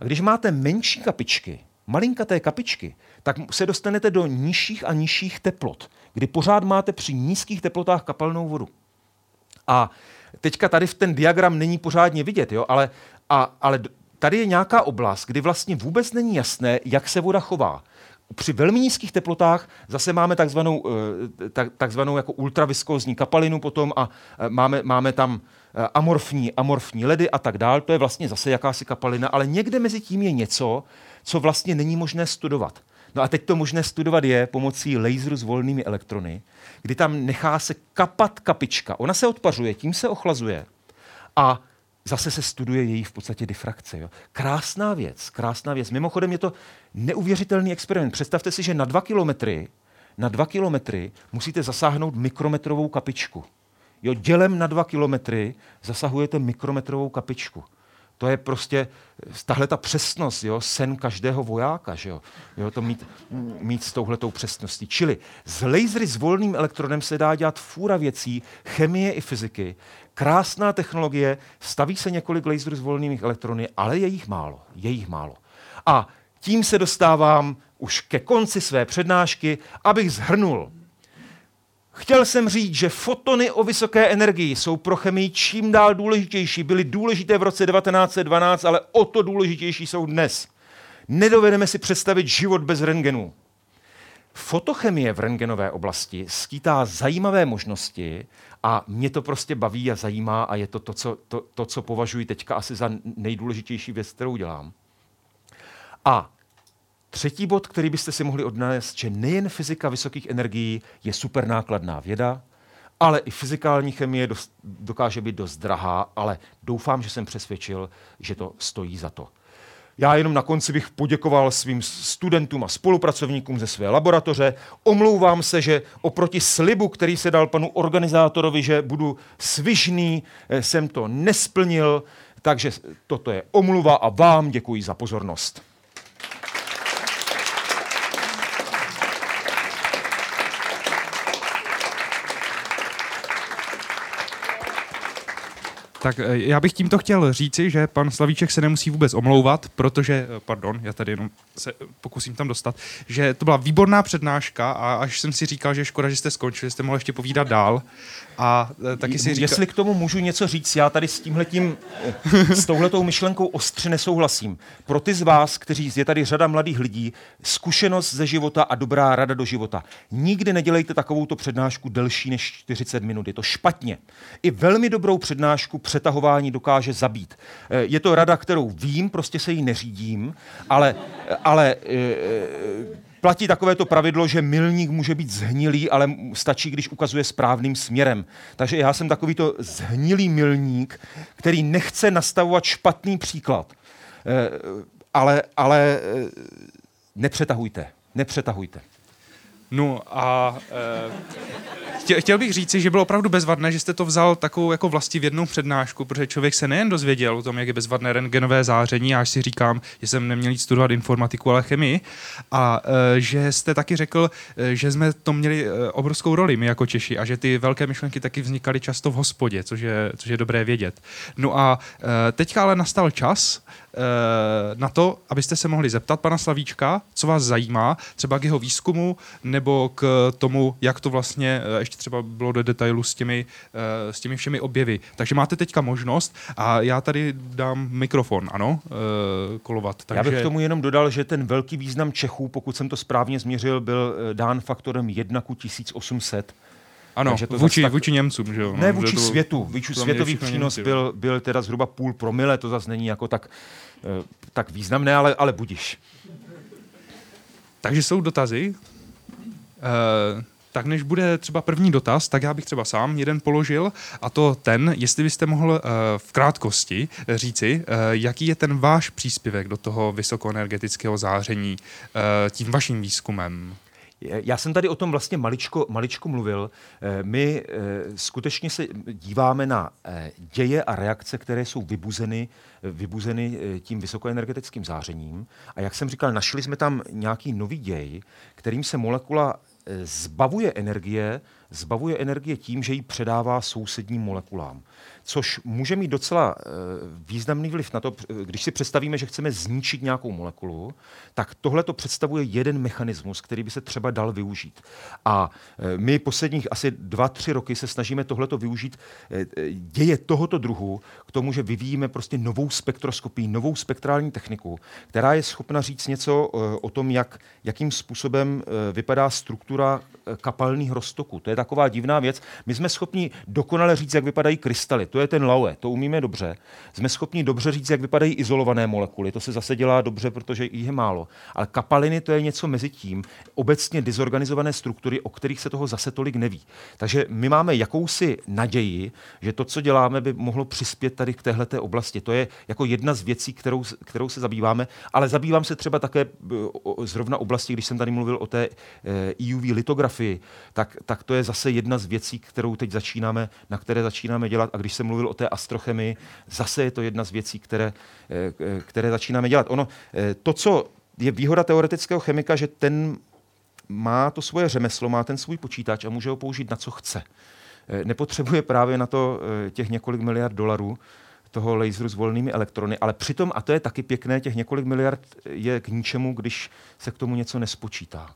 A když máte menší kapičky, malinkaté kapičky, tak se dostanete do nižších a nižších teplot, kdy pořád máte při nízkých teplotách kapalnou vodu. A teďka tady v ten diagram není pořádně vidět, jo, ale... A, ale tady je nějaká oblast, kdy vlastně vůbec není jasné, jak se voda chová. Při velmi nízkých teplotách zase máme takzvanou, tak, takzvanou jako ultraviskózní kapalinu potom a máme, máme tam amorfní, amorfní ledy a tak dál. To je vlastně zase jakási kapalina, ale někde mezi tím je něco, co vlastně není možné studovat. No a teď to možné studovat je pomocí laseru s volnými elektrony, kdy tam nechá se kapat kapička. Ona se odpařuje, tím se ochlazuje a zase se studuje její v podstatě difrakce. Jo. Krásná věc, krásná věc. Mimochodem je to neuvěřitelný experiment. Představte si, že na dva kilometry, na dva kilometry musíte zasáhnout mikrometrovou kapičku. Jo, dělem na dva kilometry zasahujete mikrometrovou kapičku. To je prostě tahle ta přesnost, jo, sen každého vojáka, že jo, jo to mít, mít s touhletou přesností. Čili z lasery s volným elektronem se dá dělat fůra věcí, chemie i fyziky. Krásná technologie, staví se několik laserů s volnými elektrony, ale je jich málo, je jich málo. A tím se dostávám už ke konci své přednášky, abych shrnul. Chtěl jsem říct, že fotony o vysoké energii jsou pro chemii čím dál důležitější. Byly důležité v roce devatenáct set dvanáct, ale o to důležitější jsou dnes. Nedovedeme si představit život bez rentgenů. Fotochemie v rentgenové oblasti skýtá zajímavé možnosti a mě to prostě baví a zajímá a je to to, co, to, to, co považuji teďka asi za nejdůležitější věc, kterou dělám. A třetí bod, který byste si mohli odnést, že nejen fyzika vysokých energií je super nákladná věda, ale i fyzikální chemie dost, dokáže být dost drahá, ale doufám, že jsem přesvědčil, že to stojí za to. Já jenom na konci bych poděkoval svým studentům a spolupracovníkům ze své laboratoře. Omlouvám se, že oproti slibu, který se dal panu organizátorovi, že budu svižný, jsem to nesplnil, takže toto je omluva a vám děkuji za pozornost. Tak já bych tímto chtěl říci, že pan Slavíček se nemusí vůbec omlouvat, protože, pardon, já tady jenom se pokusím tam dostat, že to byla výborná přednáška a až jsem si říkal, že škoda, že jste skončili, jste mohli ještě povídat dál. A taky si říkal... Jestli k tomu můžu něco říct, já tady s tímhletím, s touhletou myšlenkou ostře nesouhlasím. Pro ty z vás, kteří je tady řada mladých lidí, zkušenost ze života a dobrá rada do života. Nikdy nedělejte takovouto přednášku delší než čtyřicet minut, je to špatně. I velmi dobrou přednášku přetahování dokáže zabít. Je to rada, kterou vím, prostě se jí neřídím, ale, ale platí takovéto pravidlo, že milník může být zhnilý, ale stačí, když ukazuje správným směrem. Takže já jsem takovýto zhnilý milník, který nechce nastavovat špatný příklad. Ale, ale nepřetahujte, nepřetahujte. No a e, chtěl bych říci, že bylo opravdu bezvadné, že jste to vzal takovou jako vlastivědnou přednášku, protože člověk se nejen dozvěděl o tom, jak je bezvadné rentgenové záření, a až si říkám, že jsem neměl jít studovat informatiku, ale chemii, a e, že jste taky řekl, e, že jsme to měli e, obrovskou roli my jako Češi a že ty velké myšlenky taky vznikaly často v hospodě, což je, což je dobré vědět. No a e, teďka ale nastal čas e, na to, abyste se mohli zeptat pana Slavíčka, co vás zajímá, třeba k jeho výzkumu, nebo k tomu, jak to vlastně ještě třeba bylo do detailu s těmi, s těmi všemi objevy. Takže máte teďka možnost a já tady dám mikrofon, ano, kolovat. Takže... Já bych k tomu jenom dodal, že ten velký význam Čechů, pokud jsem to správně změřil, byl dán faktorem jedna ku tisíc osmi set. Ano, to vůči, tak... vůči Němcům, že jo? Ne, vůči to... světu. Vůči světový přínos Němci, byl, byl teda zhruba půl promile, to zase není jako tak, tak významné, ale, ale budiš. Takže jsou dotazy? Uh, tak než bude třeba první dotaz, tak já bych třeba sám jeden položil, a to ten, jestli byste mohl uh, v krátkosti říci, uh, jaký je ten váš příspěvek do toho vysokoenergetického záření uh, tím vaším výzkumem. Já jsem tady o tom vlastně maličko, maličko mluvil. My skutečně se díváme na děje a reakce, které jsou vybuzeny, vybuzeny tím vysokoenergetickým zářením. A jak jsem říkal, našli jsme tam nějaký nový děj, kterým se molekula zbavuje energie, zbavuje energie tím, že ji předává sousedním molekulám. Což může mít docela významný vliv na to, když si představíme, že chceme zničit nějakou molekulu, tak tohle to představuje jeden mechanismus, který by se třeba dal využít. A my posledních asi dva, tři roky se snažíme tohleto využít děje tohoto druhu k tomu, že vyvíjíme prostě novou spektroskopii, novou spektrální techniku, která je schopna říct něco o tom, jak, jakým způsobem vypadá struktura kapalných roztoků. To je je taková divná věc. My jsme schopni dokonale říct, jak vypadají krystaly. To je ten Laue, to umíme dobře. Jsme schopni dobře říct, jak vypadají izolované molekuly. To se zase dělá dobře, protože jich je málo. Ale kapaliny, to je něco mezi tím. Obecně dezorganizované struktury, o kterých se toho zase tolik neví. Takže my máme jakousi naději, že to, co děláme, by mohlo přispět tady k téhleté oblasti. To je jako jedna z věcí, kterou, kterou se zabýváme, ale zabývám se třeba také zrovna oblasti, když jsem tady mluvil o té E U V litografii, tak, tak to je zase jedna z věcí, kterou teď začínáme, na které začínáme dělat. A když jsem mluvil o té astrochemii, zase je to jedna z věcí, které, které začínáme dělat. Ono, to, co je výhoda teoretického chemika, že ten má to svoje řemeslo, má ten svůj počítač a může ho použít na co chce. Nepotřebuje právě na to těch několik miliard dolarů toho laseru s volnými elektrony, ale přitom, a to je taky pěkné, těch několik miliard je k ničemu, když se k tomu něco nespočítá.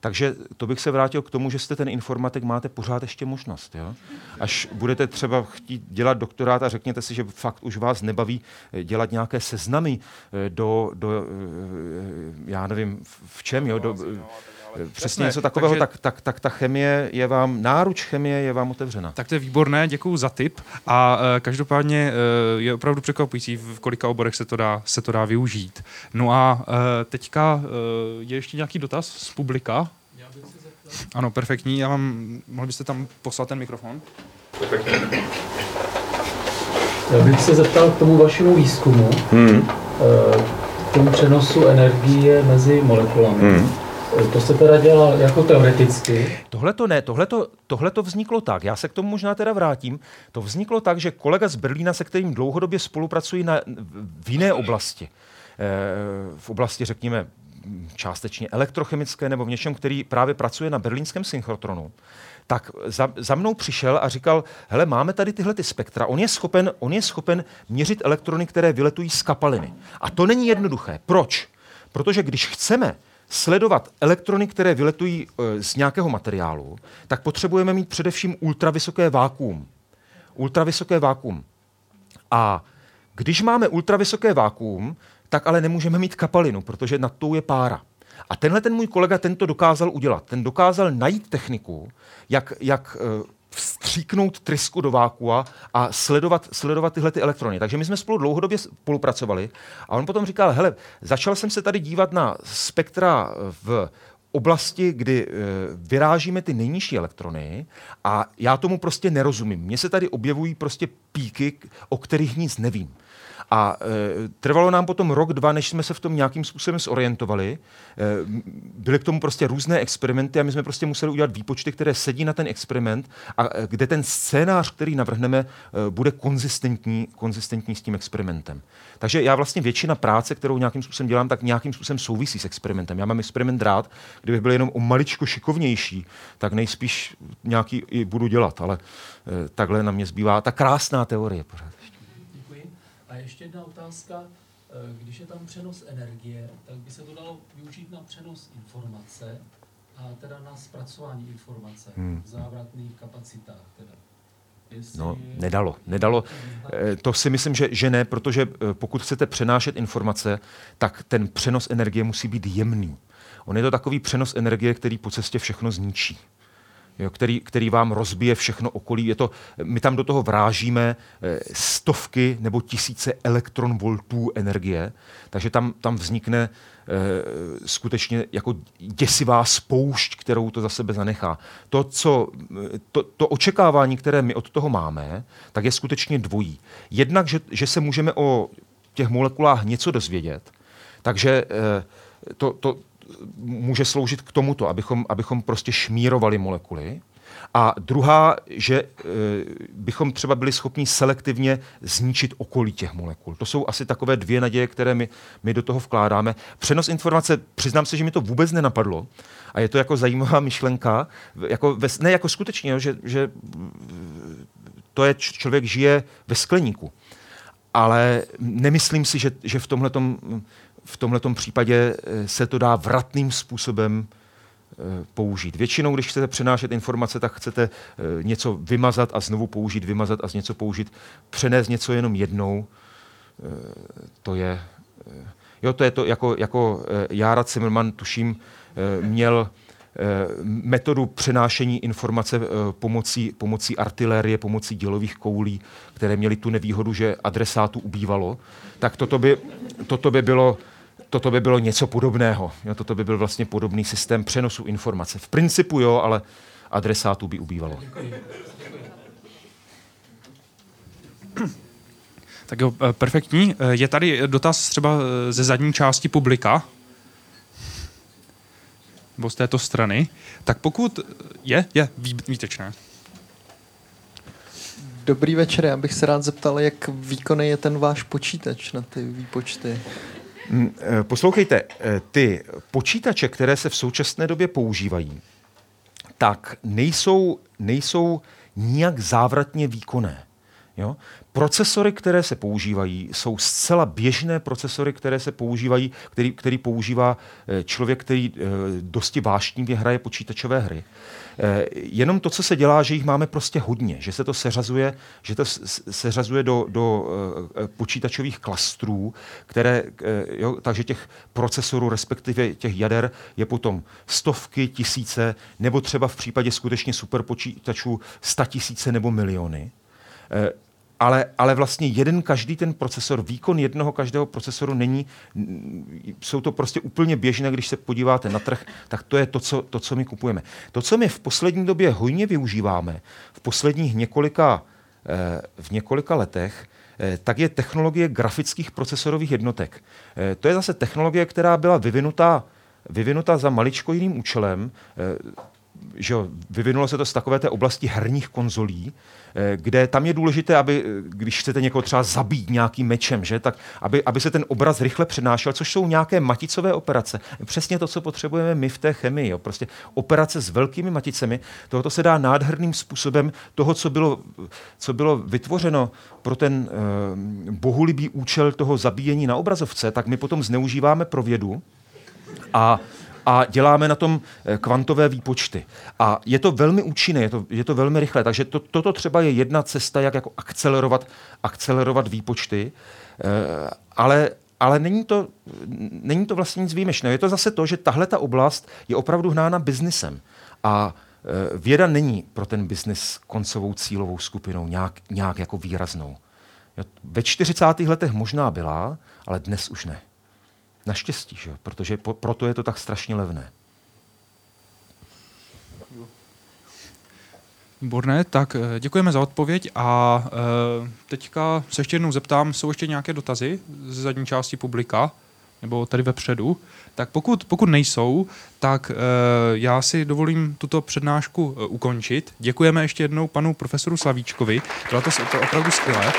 Takže to bych se vrátil k tomu, že jste ten informatik, máte pořád ještě možnost. Jo? Až budete třeba chtít dělat doktorát a řekněte si, že fakt už vás nebaví dělat nějaké seznamy do, do já nevím v čem, jo, do, přesně něco takového, takže, tak, tak, tak ta chemie je vám, náruč chemie je vám otevřena. Tak to je výborné, děkuju za tip a e, každopádně e, je opravdu překvapující, v kolika oborech se to dá, se to dá využít. No a e, teďka e, je ještě nějaký dotaz z publika? Já bych se zeptal. Ano, perfektní, já vám, mohli byste tam poslat ten mikrofon? Perfektní. Já bych se zeptal k tomu vašemu výzkumu, hmm. k tomu přenosu energie mezi molekulami. Hmm. To se teda dělal jako teoreticky. Tohle to ne, tohle to vzniklo tak. Já se k tomu možná teda vrátím. To vzniklo tak, že kolega z Berlína, se kterým dlouhodobě spolupracuji na, v jiné oblasti, e, v oblasti, řekněme, částečně elektrochemické nebo v něčem, který právě pracuje na berlínském synchrotronu, tak za, za mnou přišel a říkal, hele, máme tady tyhle ty spektra, on je schopen, on je schopen měřit elektrony, které vyletují z kapaliny. A to není jednoduché. Proč? Protože když chceme sledovat elektrony, které vyletují z nějakého materiálu, tak potřebujeme mít především ultravysoké vákuum. Ultravysoké vákuum. A když máme ultravysoké vákuum, tak ale nemůžeme mít kapalinu, protože nad tou je pára. A tenhle ten můj kolega, ten to dokázal udělat. Ten dokázal najít techniku, jak, jak vstříknout trysku do vákua a sledovat, sledovat tyhle ty elektrony. Takže my jsme spolu dlouhodobě spolupracovali a on potom říkal, hele, začal jsem se tady dívat na spektra v oblasti, kdy vyrážíme ty nejnižší elektrony a já tomu prostě nerozumím. Mně se tady objevují prostě píky, o kterých nic nevím. A e, trvalo nám potom rok, dva, než jsme se v tom nějakým způsobem zorientovali. E, byly k tomu prostě různé experimenty a my jsme prostě museli udělat výpočty, které sedí na ten experiment a kde ten scénář, který navrhneme, e, bude konzistentní, konzistentní s tím experimentem. Takže já vlastně většina práce, kterou nějakým způsobem dělám, tak nějakým způsobem souvisí s experimentem. Já mám experiment rád, kdybych byl jenom o maličko šikovnější, tak nejspíš nějaký i budu dělat, ale e, takhle na mě zbývá ta krásná teorie pořád. A ještě jedna otázka, když je tam přenos energie, tak by se to dalo využít na přenos informace a teda na zpracování informace hmm. v závratných kapacitách teda. No, nedalo, nedalo. To si myslím, že, že ne, protože pokud chcete přenášet informace, tak ten přenos energie musí být jemný. On je to takový přenos energie, který po cestě všechno zničí. Jo, který, který vám rozbije všechno okolí. Je to, my tam do toho vrážíme stovky nebo tisíce elektronvoltů energie, takže tam, tam vznikne eh, skutečně jako děsivá spoušť, kterou to za sebe zanechá. To, co, to, to očekávání, které my od toho máme, tak je skutečně dvojí. Jednak, že, že se můžeme o těch molekulách něco dozvědět, takže eh, to... to může sloužit k tomuto, abychom, abychom prostě šmírovali molekuly. A druhá, že e, bychom třeba byli schopni selektivně zničit okolí těch molekul. To jsou asi takové dvě naděje, které my, my do toho vkládáme. Přenos informace, přiznám se, že mi to vůbec nenapadlo. A je to jako zajímavá myšlenka. Jako ve, ne, jako skutečně, že, že to je, člověk žije ve skleníku. Ale nemyslím si, že, že v tomhletom... v tomhletom případě se to dá vratným způsobem použít. Většinou, když chcete přenášet informace, tak chcete něco vymazat a znovu použít, vymazat a něco použít. Přenést něco jenom jednou, to je... Jo, to je to, jako, jako Jára Cimrman, tuším, měl metodu přenášení informace pomocí, pomocí artilérie, pomocí dělových koulí, které měly tu nevýhodu, že adresátů ubývalo, tak toto by, toto by bylo... Toto by bylo něco podobného. Jo, toto by byl vlastně podobný systém přenosu informace. V principu jo, ale adresátů by ubývalo. Děkuji. Tak jo, perfektní. Je tady dotaz třeba ze zadní části publika? Nebo z této strany? Tak pokud je, je výtečné. Dobrý večer, já bych se rád zeptal, jak výkonný je ten váš počítač na ty výpočty? Poslouchejte, ty počítače, které se v současné době používají, tak nejsou, nejsou nijak závratně výkonné. Jo? Procesory, které se používají, jsou zcela běžné procesory, které se používají, který, který používá člověk, který dosti vášnivě hraje počítačové hry. Jenom to, co se dělá, že jich máme prostě hodně, že se to seřazuje, že to seřazuje do, do počítačových klastrů, které, jo, takže těch procesorů, respektive těch jader, je potom stovky, tisíce, nebo třeba v případě skutečně superpočítačů statisíce nebo miliony. Ale, ale vlastně jeden každý ten procesor, výkon jednoho každého procesoru není, jsou to prostě úplně běžné, když se podíváte na trh, tak to je to, co, to, co my kupujeme. To, co my v poslední době hojně využíváme, v posledních několika, v několika letech, tak je technologie grafických procesorových jednotek. To je zase technologie, která byla vyvinutá, vyvinutá za maličko jiným účelem, že vyvinulo se to z takové té oblasti herních konzolí, kde tam je důležité, aby, když chcete někoho třeba zabít nějakým mečem, že, tak aby, aby se ten obraz rychle přenášel, což jsou nějaké maticové operace. Přesně to, co potřebujeme my v té chemii. Jo. Prostě operace s velkými maticemi, tohoto se dá nádherným způsobem toho, co bylo, co bylo vytvořeno pro ten eh, bohulibý účel toho zabíjení na obrazovce, tak my potom zneužíváme pro vědu a A děláme na tom kvantové výpočty. A je to velmi účinné, je to, je to velmi rychlé. Takže to, toto třeba je jedna cesta, jak jako akcelerovat, akcelerovat výpočty. E, ale ale není, to, není to vlastně nic výjimečného. Je to zase to, že tahle ta oblast je opravdu hnána biznisem. A e, věda není pro ten biznis koncovou cílovou skupinou nějak, nějak jako výraznou. Ve čtyřicátých letech možná byla, ale dnes už ne. Naštěstí, že? Protože po, proto je to tak strašně levné. Výborné, tak děkujeme za odpověď a e, teďka se ještě jednou zeptám, jsou ještě nějaké dotazy z zadní části publika, nebo tady vepředu. Tak pokud, pokud nejsou, tak e, já si dovolím tuto přednášku e, ukončit. Děkujeme ještě jednou panu profesoru Slavíčkovi, bylo to, to opravdu skvělé.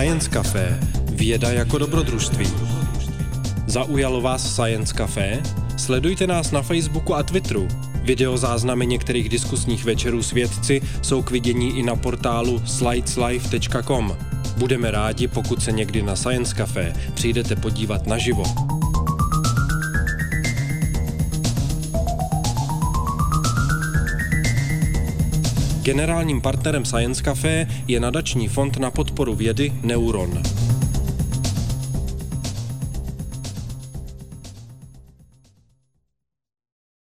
Science Café. Věda jako dobrodružství. Zaujalo vás Science Café? Sledujte nás na Facebooku a Twitteru. Videozáznamy některých diskusních večerů s vědci jsou k vidění i na portálu slides live tečka com. Budeme rádi, pokud se někdy na Science Café přijdete podívat naživo. Generálním partnerem Science Café je nadační fond na podporu vědy Neuron.